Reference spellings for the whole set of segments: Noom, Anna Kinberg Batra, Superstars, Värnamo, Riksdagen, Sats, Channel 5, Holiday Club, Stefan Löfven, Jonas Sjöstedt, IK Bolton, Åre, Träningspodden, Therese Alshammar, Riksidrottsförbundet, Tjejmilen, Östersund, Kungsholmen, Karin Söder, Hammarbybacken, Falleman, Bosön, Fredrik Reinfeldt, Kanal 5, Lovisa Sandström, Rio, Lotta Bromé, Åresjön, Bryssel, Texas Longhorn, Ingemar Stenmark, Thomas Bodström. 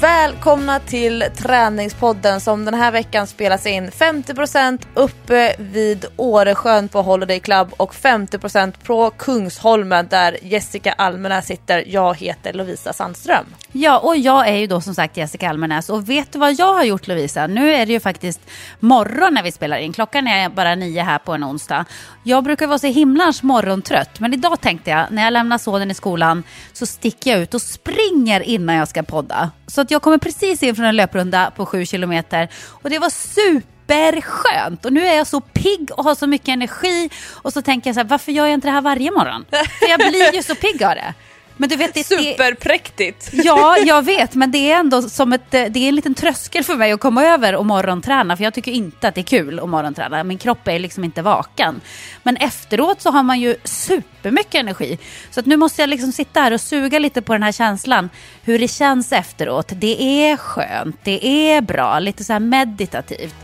Välkomna till träningspodden som den här veckan spelas in 50% uppe vid Åresjön på Holiday Club och 50% på Kungsholmen där Jessica Almenäs sitter. Jag heter Lovisa Sandström. Ja, och jag är ju då som sagt Jessica Almenäs. Och vet du vad jag har gjort, Lovisa? Nu är det ju faktiskt morgon när vi spelar in. Klockan är bara 9 här på en onsdag. Jag brukar vara så himlans morgontrött, men idag tänkte jag, när jag lämnar sonen i skolan så sticker jag ut och springer innan jag ska podda. Så att jag kommer precis in från en löprunda på 7 kilometer. Och det var superskönt. Och nu är jag så pigg och har så mycket energi. Och så tänker jag så här, varför gör jag inte det här varje morgon? För jag blir ju så pigg av det. Men du vet, det är superpräktigt. Ja, jag vet, men det är ändå som det är en liten tröskel för mig att komma över och morgonträna, för jag tycker inte att det är kul att morgonträna. Min kropp är liksom inte vaken. Men efteråt så har man ju supermycket energi. Så att nu måste jag liksom sitta här och suga lite på den här känslan, hur det känns efteråt. Det är skönt, det är bra, lite så här meditativt.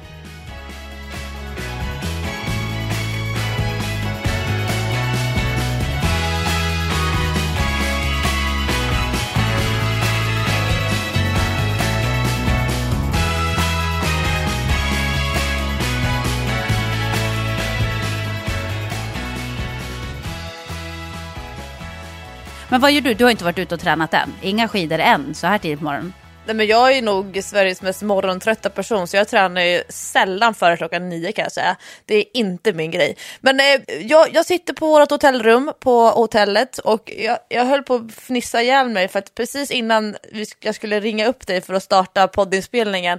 Men vad gör du? Du har inte varit ute och tränat än. Inga skidor än, så här tidigt på morgonen. Nej, men jag är nog Sveriges mest morgontrötta person, så jag tränar ju sällan före klockan 9 kan jag säga. Det är inte min grej. Men jag sitter på vårt hotellrum på hotellet och jag höll på att fnissa ihjäl mig, för att precis innan jag skulle ringa upp dig för att starta poddinspelningen,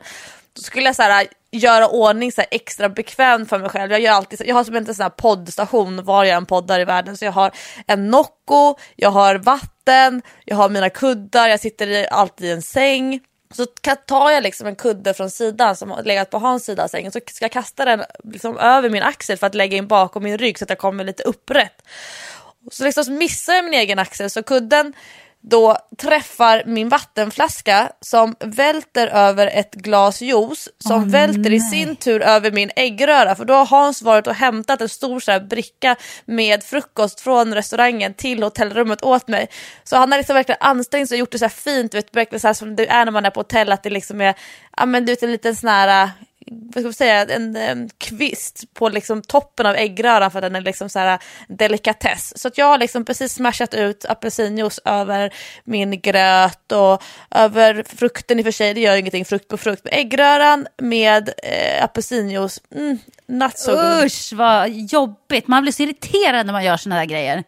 då skulle jag så här göra ordning så här extra bekvämt för mig själv. Jag gör alltid, jag har som inte en sån här poddstation var jag än poddar i världen, så jag har en Nocco, jag har vatten, jag har mina kuddar, jag sitter alltid i en säng. Så tar jag liksom en kudde från sidan som har legat på Hans sida av sängen, så ska jag kasta den liksom över min axel för att lägga in bakom min rygg så att jag kommer lite upprätt. Så liksom missar jag min egen axel, så kudden då träffar min vattenflaska som välter över ett glas juice som välter i sin tur över min äggröra. För då har Hans varit och hämtat en stor så här bricka med frukost från restaurangen till hotellrummet åt mig. Så han har liksom verkligen ansträngt sig och gjort det så här fint, vet, verkligen så här som det är när man är på hotell, att det liksom är, ja, men du vet, en liten sån här, vad ska man säga, en kvist på liksom toppen av äggröran, för den är liksom så här delikatess. Så att jag har liksom precis smashat ut apelsinjuice över min gröt och över frukten, i och för sig det gör ingenting, frukt på frukt, med äggröran med apelsinjuice. Not so good. Usch, vad jobbigt. Man blir så irriterad när man gör såna här grejer.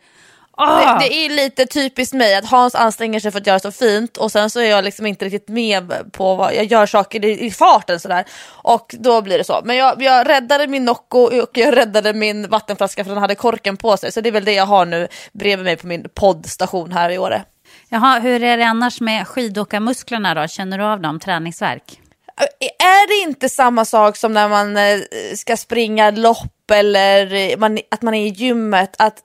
Oh. Det är lite typiskt mig att Hans anstränger sig för att göra så fint, och sen så är jag liksom inte riktigt med på vad jag gör, saker i farten så där, och då blir det så. Men jag räddade min Nocco och jag räddade min vattenflaska, för den hade korken på sig. Så det är väl det jag har nu bredvid mig på min poddstation här i Åre. Jaha, hur är det annars med skidåkarmusklerna då? Känner du av dem, träningsverk? Är det inte samma sak som när man ska springa lopp eller att man är i gymmet, att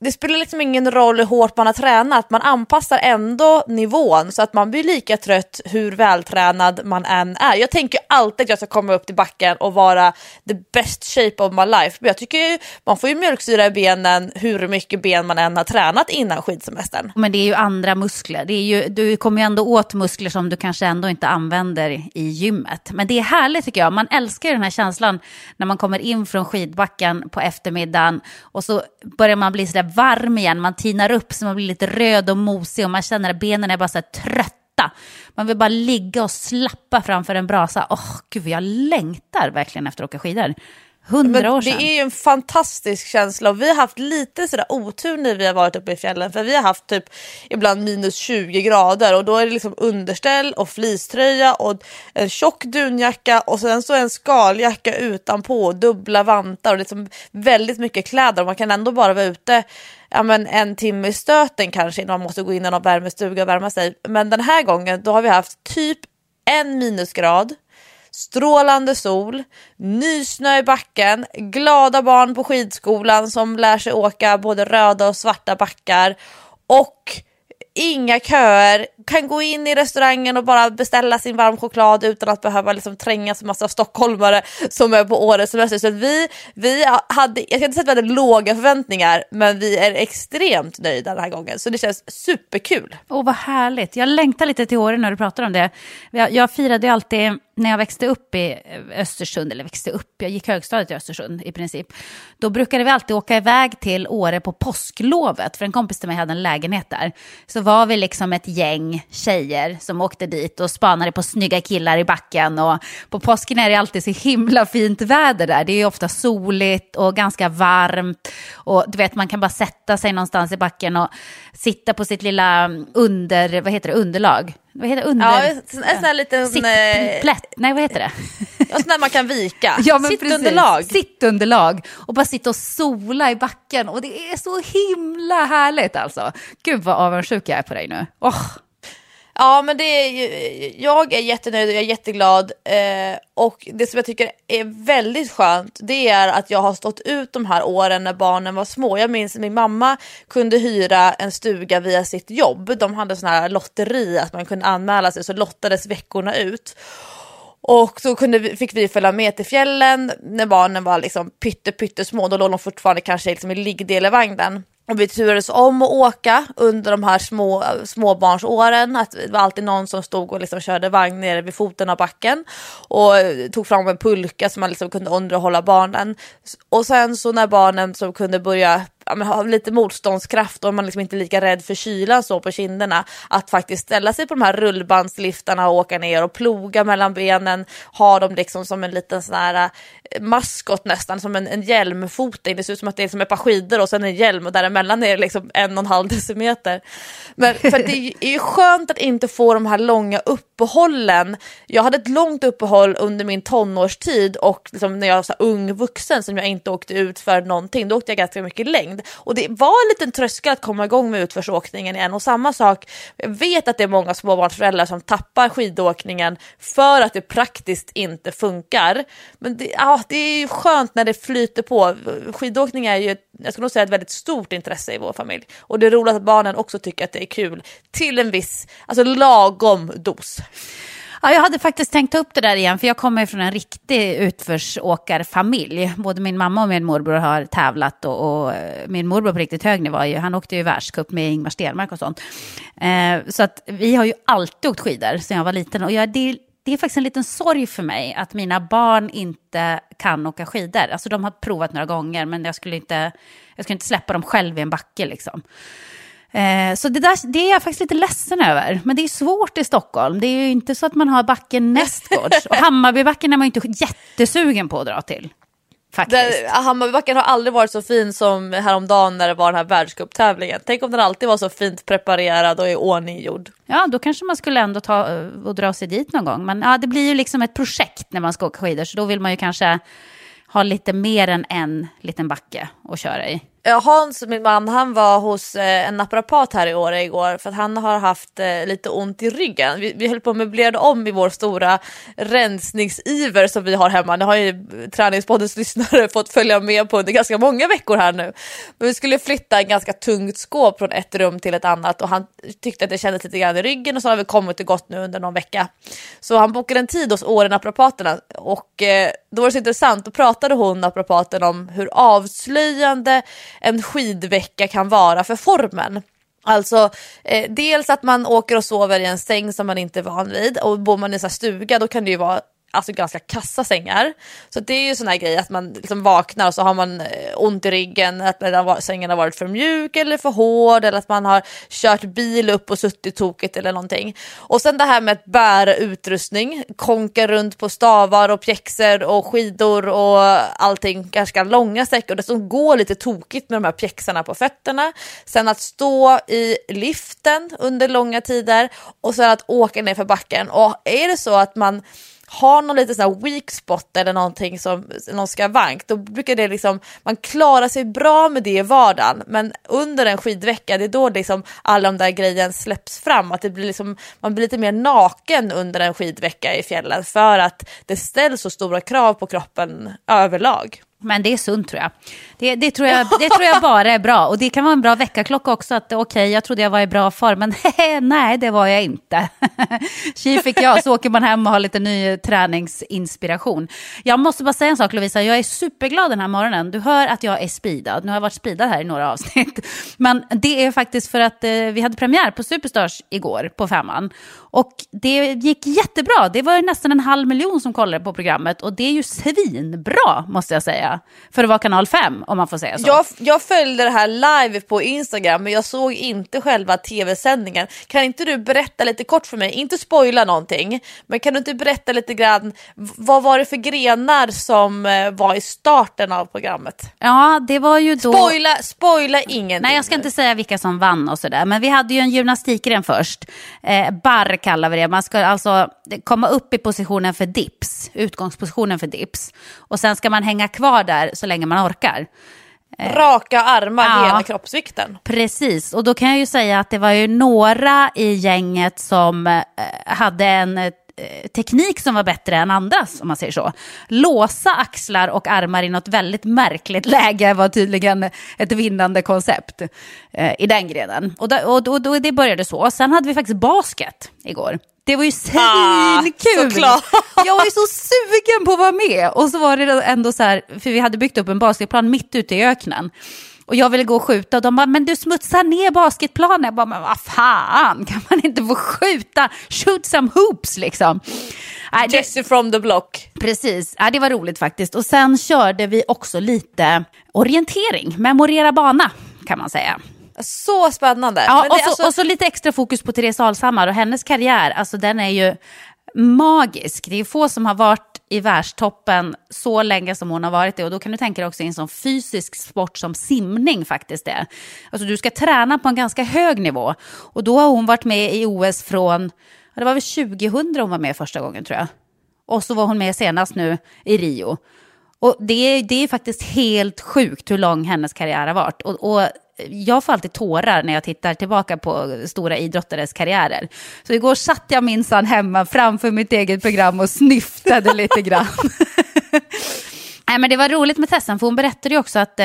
det spelar liksom ingen roll hur hårt man har tränat. Man anpassar ändå nivån så att man blir lika trött hur vältränad man än är. Jag tänker alltid att jag ska komma upp till backen och vara the best shape of my life. Men jag tycker ju, man får ju mjölksyra i benen hur mycket ben man än har tränat innan skidsemestern. Men det är ju andra muskler. Det är ju, du kommer ju ändå åt muskler som du kanske ändå inte använder i gymmet. Men det är härligt tycker jag. Man älskar den här känslan när man kommer in från skidbacken på eftermiddagen och så börjar man bli sådär varm igen, man tinar upp så man blir lite röd och mosig och man känner att benen är bara så trötta. Man vill bara ligga och slappa framför en brasa. Gud, jag längtar verkligen efter att åka skidor. 100 år sedan. Det är ju en fantastisk känsla och vi har haft lite sådär otur när vi har varit uppe i fjällen, för vi har haft typ ibland minus 20 grader och då är det liksom underställ och fliströja och en tjock dunjacka och sen så en skaljacka utanpå, dubbla vantar och liksom väldigt mycket kläder och man kan ändå bara vara ute en timme i stöten kanske innan man måste gå in i någon värmestuga och värma sig. Men den här gången då har vi haft typ en minusgrad, strålande sol, nysnö i backen, glada barn på skidskolan som lär sig åka både röda och svarta backar och inga köer, kan gå in i restaurangen och bara beställa sin varm choklad utan att behöva liksom trängas en massa stockholmare som är på Åre semester. Så vi hade, jag kan inte säga att vi hade låga förväntningar, men vi är extremt nöjda den här gången. Så det känns superkul. Vad härligt. Jag längtar lite till Åre när du pratar om det. Jag firade ju alltid när jag växte upp i Östersund, jag gick högstadiet i Östersund i princip. Då brukade vi alltid åka iväg till Åre på påsklovet, för en kompis till mig hade en lägenhet där. Så var vi liksom ett gäng tjejer som åkte dit och spanade på snygga killar i backen, och på påsken är det alltid så himla fint väder där. Det är ju ofta soligt och ganska varmt och du vet, man kan bara sätta sig någonstans i backen och sitta på sitt lilla underlag. Vad heter under? Ja, en sån här liten sittplätt. Nej, vad heter det? Ja, sån där man kan vika. Ja, men Sittunderlag. Och bara sitta och sola i backen. Och det är så himla härligt alltså. Gud vad avundsjuk jag är på dig nu. Ja, men det är ju, jag är jättenöjd och jag är jätteglad. Och det som jag tycker är väldigt skönt, det är att jag har stått ut de här åren när barnen var små. Jag minns att min mamma kunde hyra en stuga via sitt jobb. De hade sån här lotteri att man kunde anmäla sig, så lottades veckorna ut. Och så fick vi följa med till fjällen när barnen var liksom pyttesmå. Då låg de fortfarande kanske liksom i liggdel i vagnen. Och vi turades om att åka under de här småbarnsåren. Att det var alltid någon som stod och liksom körde vagn nere vid foten av backen och tog fram en pulka som man liksom kunde underhålla barnen. Och sen så när barnen som kunde börja ha lite motståndskraft och man liksom inte är lika rädd för kylan så på kinderna, att faktiskt ställa sig på de här rullbandsliftarna och åka ner och ploga mellan benen, ha dem liksom som en liten sån här maskot nästan, som en hjälmfot. Det ser ut som att det är som ett par skidor och sen en hjälm och däremellan är det liksom 1,5 decimeter. Men för det är ju skönt att inte få de här långa uppehållen. Jag hade ett långt uppehåll under min tonårstid och liksom när jag var så ung vuxen som jag inte åkte ut för någonting, då åkte jag ganska mycket längd. Och det var en liten tröskel att komma igång med utförsåkningen igen. Och samma sak, jag vet att det är många småbarnsföräldrar som tappar skidåkningen för att det praktiskt inte funkar. Men det är ju skönt när det flyter på. Skidåkning är ju, jag skulle nog säga, ett väldigt stort intresse i vår familj. Och det är roligt att barnen också tycker att det är kul till en viss, alltså lagom dos. Ja, jag hade faktiskt tänkt ta upp det där igen, för jag kommer från en riktig utförsåkarfamilj. Både min mamma och min morbror har tävlat och min morbror på riktigt hög nivå, han åkte ju världscup med Ingemar Stenmark och sånt. Så att vi har ju alltid åkt skidor sedan jag var liten, och det är faktiskt en liten sorg för mig att mina barn inte kan åka skidor. Alltså de har provat några gånger, men jag skulle inte släppa dem själv i en backe liksom. Så det är jag faktiskt lite ledsen över. Men det är svårt i Stockholm. Det är ju inte så att man har backen nästgårds. Och Hammarbybacken är man ju inte jättesugen på att dra till faktiskt. Hammarbybacken har aldrig varit så fin som häromdagen när det var den här världscuptävlingen. Tänk om den alltid var så fint preparerad och i ordning gjord. Ja, då kanske man skulle ändå ta och dra sig dit någon gång. Men ja, det blir ju liksom ett projekt när man ska åka skidor. Så då vill man ju kanske ha lite mer än en liten backe att köra i. Hans, min man, han var hos en naprapat här i Åre igår för att han har haft lite ont i ryggen. Vi höll på att möblera om i vår stora rensningsiver som vi har hemma. Det har ju träningspoddens lyssnare fått följa med på under ganska många veckor här nu. Men vi skulle flytta en ganska tungt skåp från ett rum till ett annat och han tyckte att det kändes lite grann i ryggen och så har vi kommit och gått nu under någon vecka. Så han bokade en tid hos Åre naprapaterna och då var det så intressant. Då pratade hon, naprapaten, om hur avslöjande en skidvecka kan vara för formen. Alltså dels att man åker och sover i en säng som man inte är van vid, och bor man i en stuga då kan det ju vara alltså ganska kassa sängar. Så det är ju sån här grej att man liksom vaknar och så har man ont i ryggen, att sängen har varit för mjuk eller för hård, eller att man har kört bil upp och suttit tokigt eller någonting. Och sen det här med att bära utrustning, konka runt på stavar och pjäxor och skidor och allting, ganska långa sträckor. Det som går lite tokigt med de här pjäxorna på fötterna. Sen att stå i liften under långa tider och sen att åka ner för backen. Och är det så att man har någon lite sån här weak spot eller någonting som någon ska vank, då brukar det liksom, man klarar sig bra med det i vardagen, men under en skidvecka, det är då liksom alla de där grejen släpps fram, att det blir liksom, man blir lite mer naken under en skidvecka i fjällen för att det ställs så stora krav på kroppen överlag. Men det är sunt, tror jag. Det tror jag bara är bra. Och det kan vara en bra veckaklocka också. Att okej, jag trodde jag var i bra form, men nej, det var jag inte. Tji fick jag, så åker man hem och har lite ny träningsinspiration. Jag måste bara säga en sak, Lovisa. Jag är superglad den här morgonen. Du hör att jag är speedad. Nu har jag varit speedad här i några avsnitt. Men det är faktiskt för att vi hade premiär på Superstars igår på 5:an. Och det gick jättebra. Det var nästan 500 000 som kollade på programmet. Och det är ju svinbra, måste jag säga. För det var Kanal 5, om man får säga så. Jag följde det här live på Instagram, men jag såg inte själva tv-sändningen. Kan inte du berätta lite kort för mig, inte spoila någonting, men kan du inte berätta lite grann, vad var det för grenar som var i starten av programmet? Ja, det var ju då... Spoila ingenting. Nej, jag ska inte säga vilka som vann och sådär, men vi hade ju en gymnastikgren först. Barr kallar vi det. Man ska alltså komma upp i positionen för dips, utgångspositionen för dips. Och sen ska man hänga kvar där så länge man orkar. Raka armar, ja, hela kroppsvikten. Precis, och då kan jag ju säga att det var ju några i gänget som hade en teknik som var bättre än andras, om man säger så. Låsa axlar och armar i något väldigt märkligt läge var tydligen ett vinnande koncept i den grenen. Och det började så. Sen hade vi faktiskt basket igår. Det var ju svinkul. Jag var ju så sugen på att vara med. Och så var det ändå så här, för vi hade byggt upp en basketplan mitt ute i öknen. Och jag ville gå och skjuta och de bara, men du smutsar ner basketplanen. Jag bara, men vad fan, kan man inte få skjuta? Shoot some hoops liksom. Jesse from the block. Precis, det var roligt faktiskt. Och sen körde vi också lite orientering, memorera bana kan man säga. Så spännande. Ja, men och så lite extra fokus på Therese Alshammar och hennes karriär. Alltså den är ju magisk. Det är få som har varit i världstoppen så länge som hon har varit det. Och då kan du tänka dig också i en sån fysisk sport som simning faktiskt är. Alltså du ska träna på en ganska hög nivå. Och då har hon varit med i OS från, det var väl 2000 hon var med första gången tror jag. Och så var hon med senast nu i Rio. Och det är faktiskt helt sjukt hur lång hennes karriär har varit. Och jag får alltid tårar när jag tittar tillbaka på stora idrottares karriärer. Så igår satt jag minsann hemma framför mitt eget program och snyftade lite grann. Nej, men det var roligt med Tessan, för hon berättade ju också att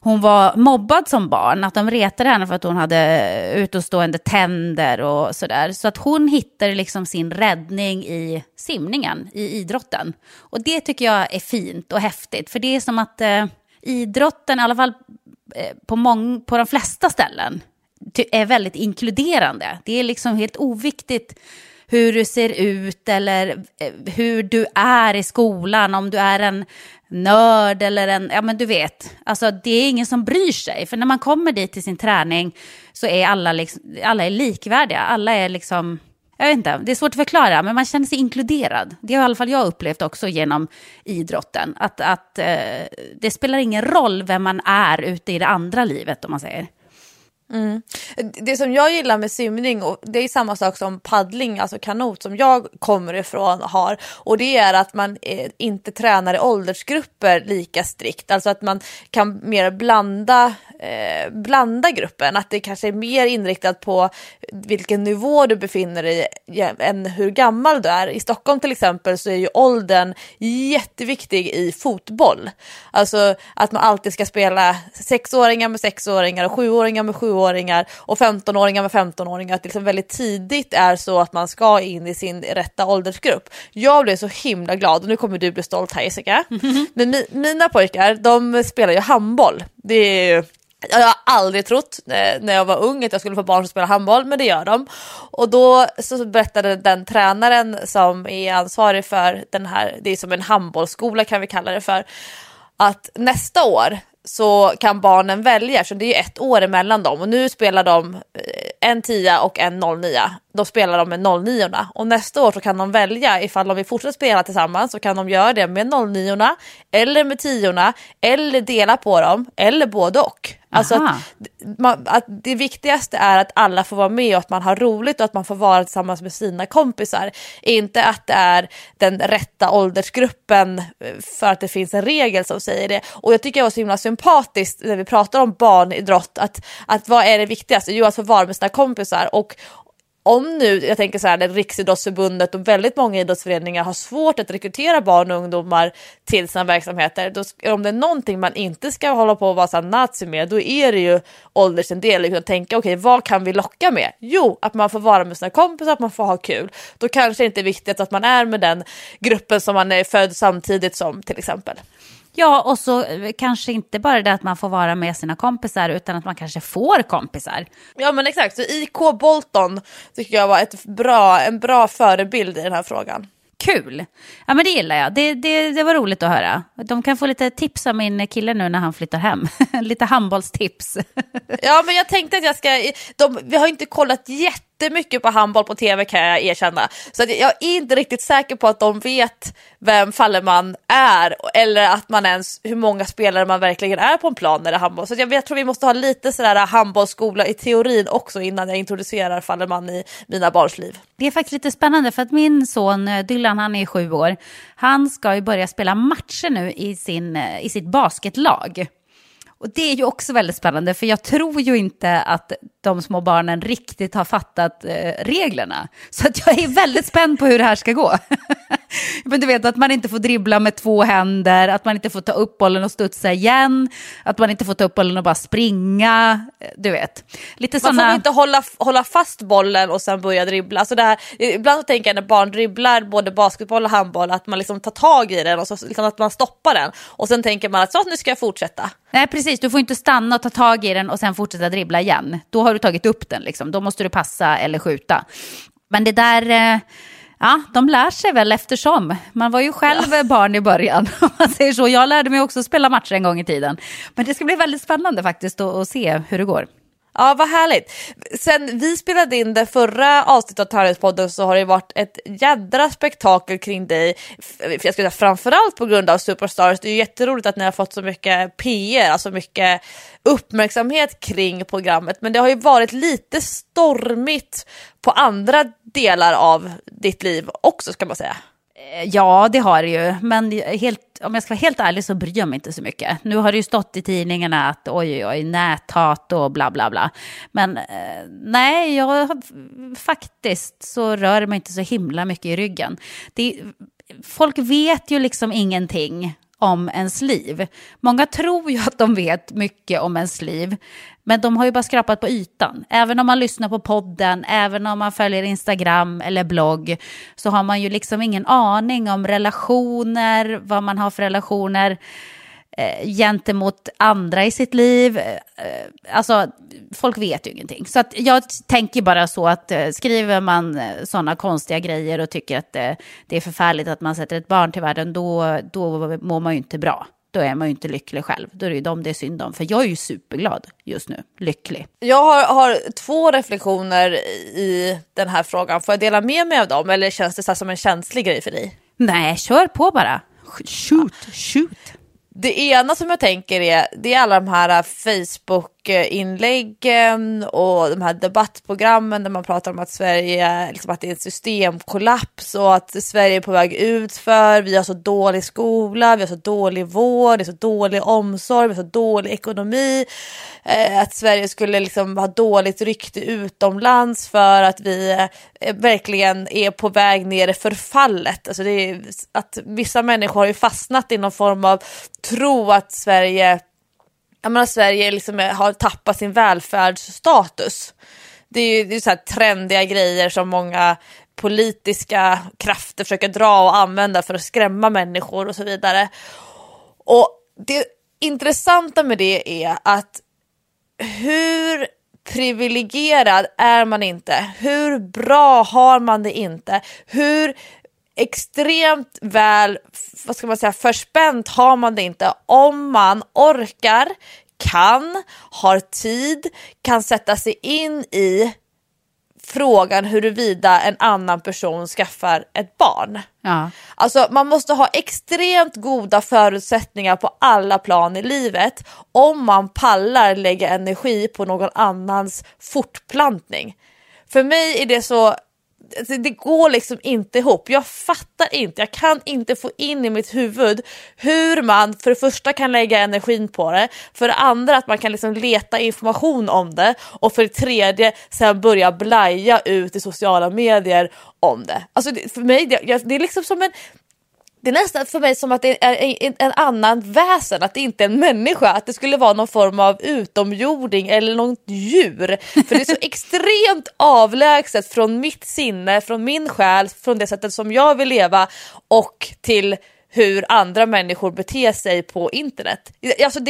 hon var mobbad som barn. Att de retade henne för att hon hade utstående tänder och sådär. Så att hon hittade liksom sin räddning i simningen, i idrotten. Och det tycker jag är fint och häftigt. För det är som att idrotten, i alla fall på de flesta ställen, är väldigt inkluderande. Det är liksom helt oviktigt hur du ser ut eller hur du är i skolan, om du är en nörd eller en, ja men du vet, alltså det är ingen som bryr sig, för när man kommer dit till sin träning så är alla liksom, alla är likvärdiga, alla är liksom, jag vet inte, det är svårt att förklara, men man känner sig inkluderad. Det har i alla fall jag upplevt också genom idrotten. Att det spelar ingen roll vem man är ute i det andra livet, om man säger. Mm. Det som jag gillar med simning, och det är samma sak som paddling, alltså kanot som jag kommer ifrån har, och det är att man inte tränar i åldersgrupper lika strikt, alltså att man kan mer blanda gruppen, att det kanske är mer inriktat på vilken nivå du befinner dig i än hur gammal du är. I Stockholm till exempel så är ju åldern jätteviktig i fotboll, alltså att man alltid ska spela 6-åringar med 6-åringar och 7-åringar med 7-åringar och 15-åringar med 15-åringar, att liksom väldigt tidigt är så att man ska in i sin rätta åldersgrupp. Jag blev så himla glad, och nu kommer du bli stolt här, Jessica. Mm-hmm. Men mina pojkar, de spelar ju handboll. Det är ju, jag har aldrig trott när jag var ung att jag skulle få barn som spelar handboll, men det gör de. Och då så berättade den tränaren som är ansvarig för den här, det är som en handbollsskola kan vi kalla det för, att nästa år så kan barnen välja, så det är ju ett år emellan dem, och nu spelar de en 10 och en 09. Då spelar de med 09-orna, och nästa år så kan de välja ifall de vill fortsätta spela tillsammans, så kan de göra det med 09-orna eller med 10-orna eller dela på dem eller både och. Alltså att det viktigaste är att alla får vara med och att man har roligt och att man får vara tillsammans med sina kompisar. Inte att det är den rätta åldersgruppen för att det finns en regel som säger det. Och jag tycker det var så himla sympatiskt när vi pratar om barnidrott, att vad är det viktigaste? Jo, att få vara med sina kompisar. Och om nu, jag tänker så här, det Riksidrottsförbundet och väldigt många idrottsföreningar har svårt att rekrytera barn och ungdomar till sina verksamheter, då, om det är någonting man inte ska hålla på och vara så nazi med, då är det ju åldersindel. Att tänka, okej, vad kan vi locka med? Jo, att man får vara med sina kompisar, att man får ha kul. Då kanske det inte är viktigt att man är med den gruppen som man är född samtidigt som, till exempel. Ja, och så kanske inte bara det att man får vara med sina kompisar, utan att man kanske får kompisar. Ja, men exakt. Så IK Bolton tycker jag var en bra förebild i den här frågan. Kul! Ja, men det gillar jag. Det var roligt att höra. De kan få lite tips av min kille nu när han flyttar hem. Lite handbollstips. Ja, men jag tänkte att jag ska... Vi har inte kollat jättemycket på handboll på tv, kan jag erkänna. Så att jag är inte riktigt säker på att de vet vem Falleman är, eller att man ens, hur många spelare man verkligen är på en plan när det är handboll. Så jag tror vi måste ha lite sådär handbollsskola i teorin också innan jag introducerar Falleman i mina barns liv. Det är faktiskt lite spännande, för att min son Dylan, han är 7 år. Han ska ju börja spela matcher nu i sitt basketlag. Och det är ju också väldigt spännande, för jag tror ju inte att de små barnen riktigt har fattat reglerna. Så att jag är väldigt spänd på hur det här ska gå. Men du vet, att man inte får dribbla med 2 händer, att man inte får ta upp bollen och studsa igen, att man inte får ta upp bollen och bara springa, du vet. Lite såna... Man får inte hålla fast bollen och sen börja dribbla. Alltså det här, ibland så tänker jag när barn dribblar både basketboll och handboll, att man liksom tar tag i den och så, liksom att man stoppar den. Och sen tänker man att så, nu ska jag fortsätta. Nej, precis. Du får inte stanna och ta tag i den och sen fortsätta dribbla igen. Då har du tagit upp den liksom. Då måste du passa eller skjuta. Men det där... Ja, de lär sig väl eftersom. Man var ju själv barn i början. Man säger så. Jag lärde mig också spela matcher en gång i tiden. Men det ska bli väldigt spännande faktiskt att se hur det går. Ja, vad härligt. Sen vi spelade in det förra avsnittet av Tärningspodden så har det varit ett jädra spektakel kring dig. Jag skulle säga framförallt på grund av Superstars. Det är ju jätteroligt att ni har fått så mycket PR, alltså mycket uppmärksamhet kring programmet. Men det har ju varit lite stormigt på andra delar av ditt liv också, ska man säga. Ja, det har det ju. Men om jag ska vara helt ärlig så bryr jag mig inte så mycket. Nu har det ju stått i tidningarna att oj, näthat och bla bla bla. Men nej, jag faktiskt så rör mig inte så himla mycket i ryggen. Folk vet ju liksom ingenting om ens liv. Många tror ju att de vet mycket om ens liv, men de har ju bara skrapat på ytan. Även om man lyssnar på podden, även om man följer Instagram eller blogg, så har man ju liksom ingen aning om relationer, vad man har för relationer gentemot andra i sitt liv. Alltså, folk vet ju ingenting. Så att jag tänker bara så att skriver man sådana konstiga grejer och tycker att det är förfärligt att man sätter ett barn till världen, då mår man ju inte bra. Då är man ju inte lycklig själv. Då är det ju det är synd om. För jag är ju superglad just nu. Lycklig. Jag har 2 reflektioner i den här frågan. Får jag dela med mig av dem? Eller känns det så här som en känslig grej för dig? Nej, kör på bara. Shoot. Det ena som jag tänker är alla de här Facebook inläggen och de här debattprogrammen där man pratar om att Sverige, liksom att det är en systemkollaps och att Sverige är på väg ut för, vi har så dålig skola, vi har så dålig vård, det är så dålig omsorg, vi har så dålig ekonomi, att Sverige skulle liksom ha dåligt rykte utomlands för att vi verkligen är på väg ner i förfallet. Alltså det är, att vissa människor har ju fastnat i någon form av tro att Sverige liksom har tappat sin välfärdsstatus. Det är så här trendiga grejer som många politiska krafter försöker dra och använda för att skrämma människor och så vidare. Och det intressanta med det är att hur privilegierad är man inte? Hur bra har man det inte? Hur extremt väl, vad ska man säga, förspänt har man det inte om man orkar, kan, har tid, kan sätta sig in i frågan huruvida en annan person skaffar ett barn. Ja. Alltså man måste ha extremt goda förutsättningar på alla plan i livet om man pallar lägga energi på någon annans fortplantning. För mig är det så, det går liksom inte ihop. Jag fattar inte, jag kan inte få in i mitt huvud hur man för det första kan lägga energin på det, för det andra att man kan liksom leta information om det, och för det tredje sen börja blaja ut i sociala medier om det. Alltså det, för mig, det är liksom som en, det är nästan för mig som att det är en annan väsen, att det inte är en människa, att det skulle vara någon form av utomjording eller något djur. För det är så extremt avlägset från mitt sinne, från min själ, från det sättet som jag vill leva och till hur andra människor beter sig på internet. Alltså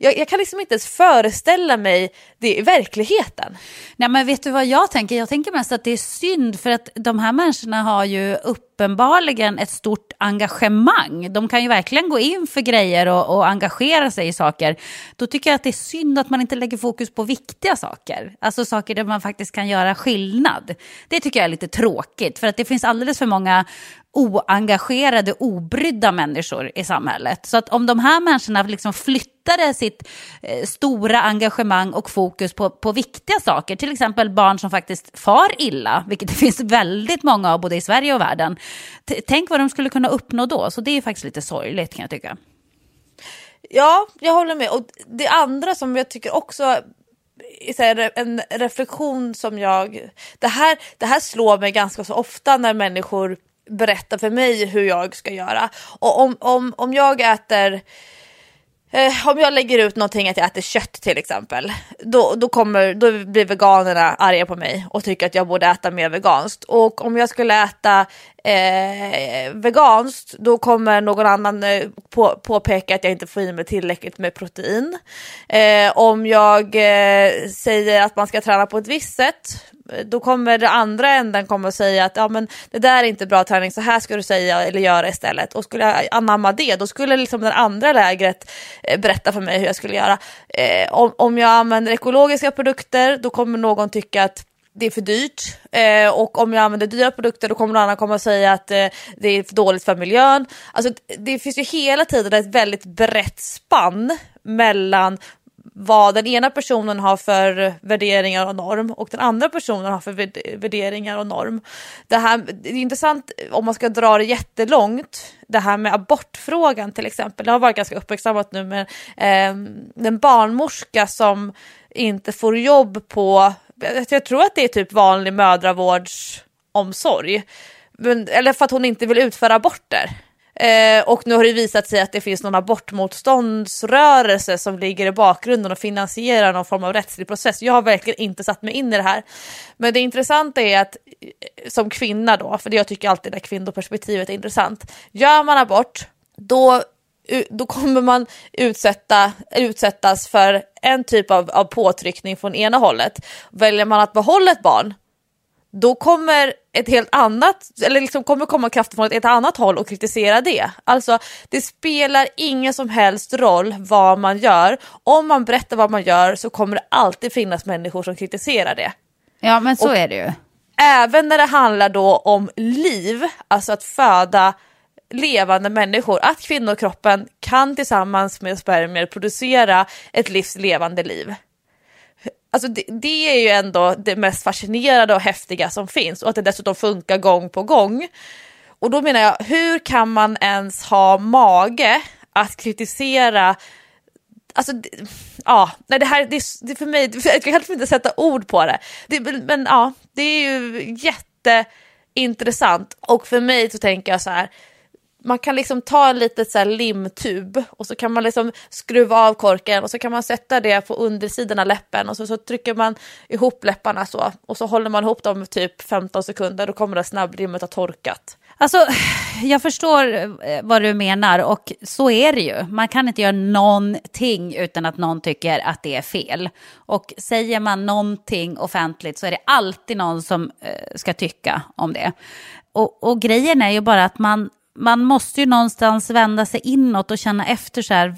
jag kan liksom inte ens föreställa mig det i verkligheten. Nej, men vet du vad jag tänker? Jag tänker mest att det är synd, för att de här människorna har ju uppenbarligen ett stort engagemang. De kan ju verkligen gå in för grejer och engagera sig i saker. Då tycker jag att det är synd att man inte lägger fokus på viktiga saker. Alltså saker där man faktiskt kan göra skillnad. Det tycker jag är lite tråkigt, för att det finns alldeles för många oengagerade, obrydda människor i samhället. Så att om de här människorna liksom flyttade sitt stora engagemang och fokus på viktiga saker, till exempel barn som faktiskt far illa, vilket det finns väldigt många av både i Sverige och världen. Tänk vad de skulle kunna uppnå då. Så det är faktiskt lite sorgligt, kan jag tycka. Ja, jag håller med. Och det andra som jag tycker också, en reflektion som jag, det här slår mig ganska så ofta när människor berätta för mig hur jag ska göra. Och om jag äter, om jag lägger ut någonting att jag äter kött till exempel, då blir veganerna arga på mig och tycker att jag borde äta mer veganskt. Och om jag skulle äta veganskt, då kommer någon annan påpeka att jag inte får i mig tillräckligt med protein. Om jag säger att man ska träna på ett visst sätt, då kommer det andra änden komma och säga att ja, men det där är inte bra träning, så här ska du säga eller göra istället. Och skulle jag anamma det, då skulle liksom den andra lägret berätta för mig hur jag skulle göra. Om jag använder ekologiska produkter, då kommer någon tycka att det är för dyrt, och om jag använder dyra produkter, då kommer någon annan komma och säga att det är för dåligt för miljön. Alltså det finns ju hela tiden ett väldigt brett spann mellan vad den ena personen har för värderingar och norm och den andra personen har för värderingar och norm. Det är intressant om man ska dra det jättelångt. Det här med abortfrågan till exempel, det har varit ganska uppmärksammat nu med den barnmorska som inte får jobb på, jag tror att det är typ vanlig mödravårdsomsorg, eller för att hon inte vill utföra aborter. Och nu har det visat sig att det finns någon abortmotståndsrörelse som ligger i bakgrunden och finansierar någon form av rättslig process. Jag har verkligen inte satt mig in i det här. Men det intressanta är att som kvinna då, för jag tycker alltid det där kvinnoperspektivet är intressant. Gör man abort, då kommer man utsättas för en typ av påtryckning från ena hållet. Väljer man att behålla ett barn, då kommer ett helt annat, eller liksom kommer komma krafter från ett annat håll och kritisera det. Alltså det spelar ingen som helst roll vad man gör. Om man berättar vad man gör, så kommer det alltid finnas människor som kritiserar det. Ja, men så och är det ju. Även när det handlar då om liv, alltså att föda levande människor, att kvinnokroppen kan tillsammans med spermier producera ett livslevande liv. Alltså det är ju ändå det mest fascinerande och häftiga som finns. Och att det dessutom funkar gång på gång. Och då menar jag, hur kan man ens ha mage att kritisera... Alltså, ja, nej, det här det för mig, jag kan inte sätta ord på det. Men ja, det är ju jätteintressant. Och för mig så tänker jag så här... Man kan liksom ta en litet så här limtub och så kan man liksom skruva av korken och så kan man sätta det på undersidan av läppen och så trycker man ihop läpparna så och så håller man ihop dem typ 15 sekunder och kommer det snabbrimmet att torkat. Alltså, jag förstår vad du menar och så är det ju. Man kan inte göra någonting utan att någon tycker att det är fel. Och säger man någonting offentligt så är det alltid någon som ska tycka om det. Och grejen är ju bara att man måste ju någonstans vända sig inåt och känna efter så här,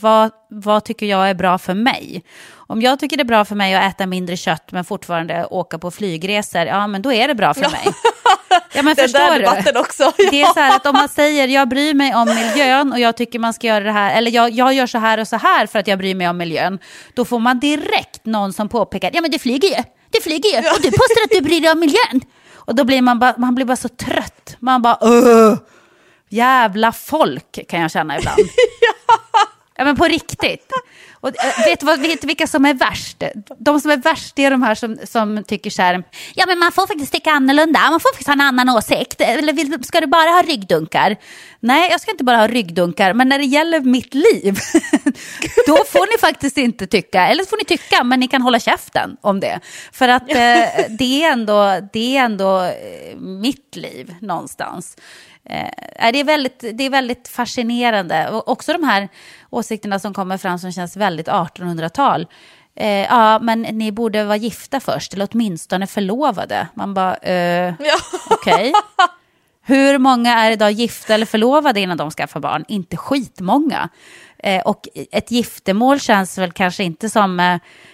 vad tycker jag är bra för mig? Om jag tycker det är bra för mig att äta mindre kött men fortfarande åka på flygresor, ja men då är det bra för mig. Ja, men förstår du? Också, ja. Det är så här att om man säger jag bryr mig om miljön och jag tycker man ska göra det här, eller jag gör så här för att jag bryr mig om miljön, då får man direkt någon som påpekar, ja men det flyger ju och du påstår att du bryr dig om miljön. Och då blir man blir bara så trött. Man bara jävla folk kan jag känna ibland. Ja, men på riktigt. Och vet vilka som är värst? De som är värst är de här som tycker så här, ja men man får faktiskt tycka annorlunda. Man får faktiskt ha en annan åsikt. Eller ska du bara ha ryggdunkar? Nej, jag ska inte bara ha ryggdunkar. Men när det gäller mitt liv då får ni faktiskt inte tycka. Eller så får ni tycka, men ni kan hålla käften om det. För att det är ändå mitt liv någonstans. Det är väldigt fascinerande. Och också de här åsikterna som kommer fram som känns väldigt 1800-tal. Ja, men ni borde vara gifta först eller åtminstone förlovade. Man bara, okej. Hur många är idag gifta eller förlovade innan de skaffar barn? Inte skitmånga. Och ett giftermål känns väl kanske inte som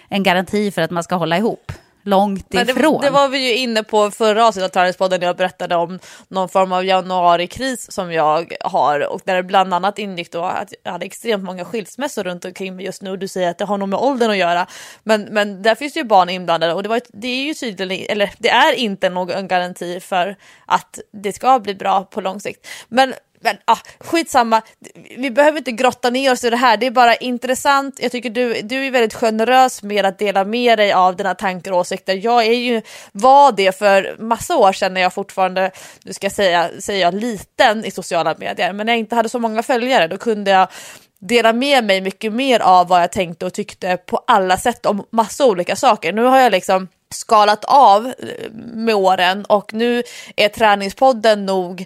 en garanti för att man ska hålla ihop. Långt ifrån. Det var vi ju inne på förra avsnittet av Träningspodden när jag berättade om någon form av januarikris som jag har och där det bland annat ingick då att jag hade extremt många skilsmässor runt omkring mig just nu. Du säger att det har nog med åldern att göra, men där finns ju barn inblandade och det är ju tydligt, eller det är inte någon garanti för att det ska bli bra på lång sikt. Men skitsamma, vi behöver inte grotta ner oss i det här, det är bara intressant. Jag tycker du är väldigt generös med att dela med dig av dina tankar och åsikter. Jag var det för massa år sedan när jag fortfarande, nu ska jag säga liten i sociala medier, men när jag inte hade så många följare då kunde jag dela med mig mycket mer av vad jag tänkte och tyckte på alla sätt om massa olika saker. Nu har jag liksom skalat av med åren och nu är Träningspodden nog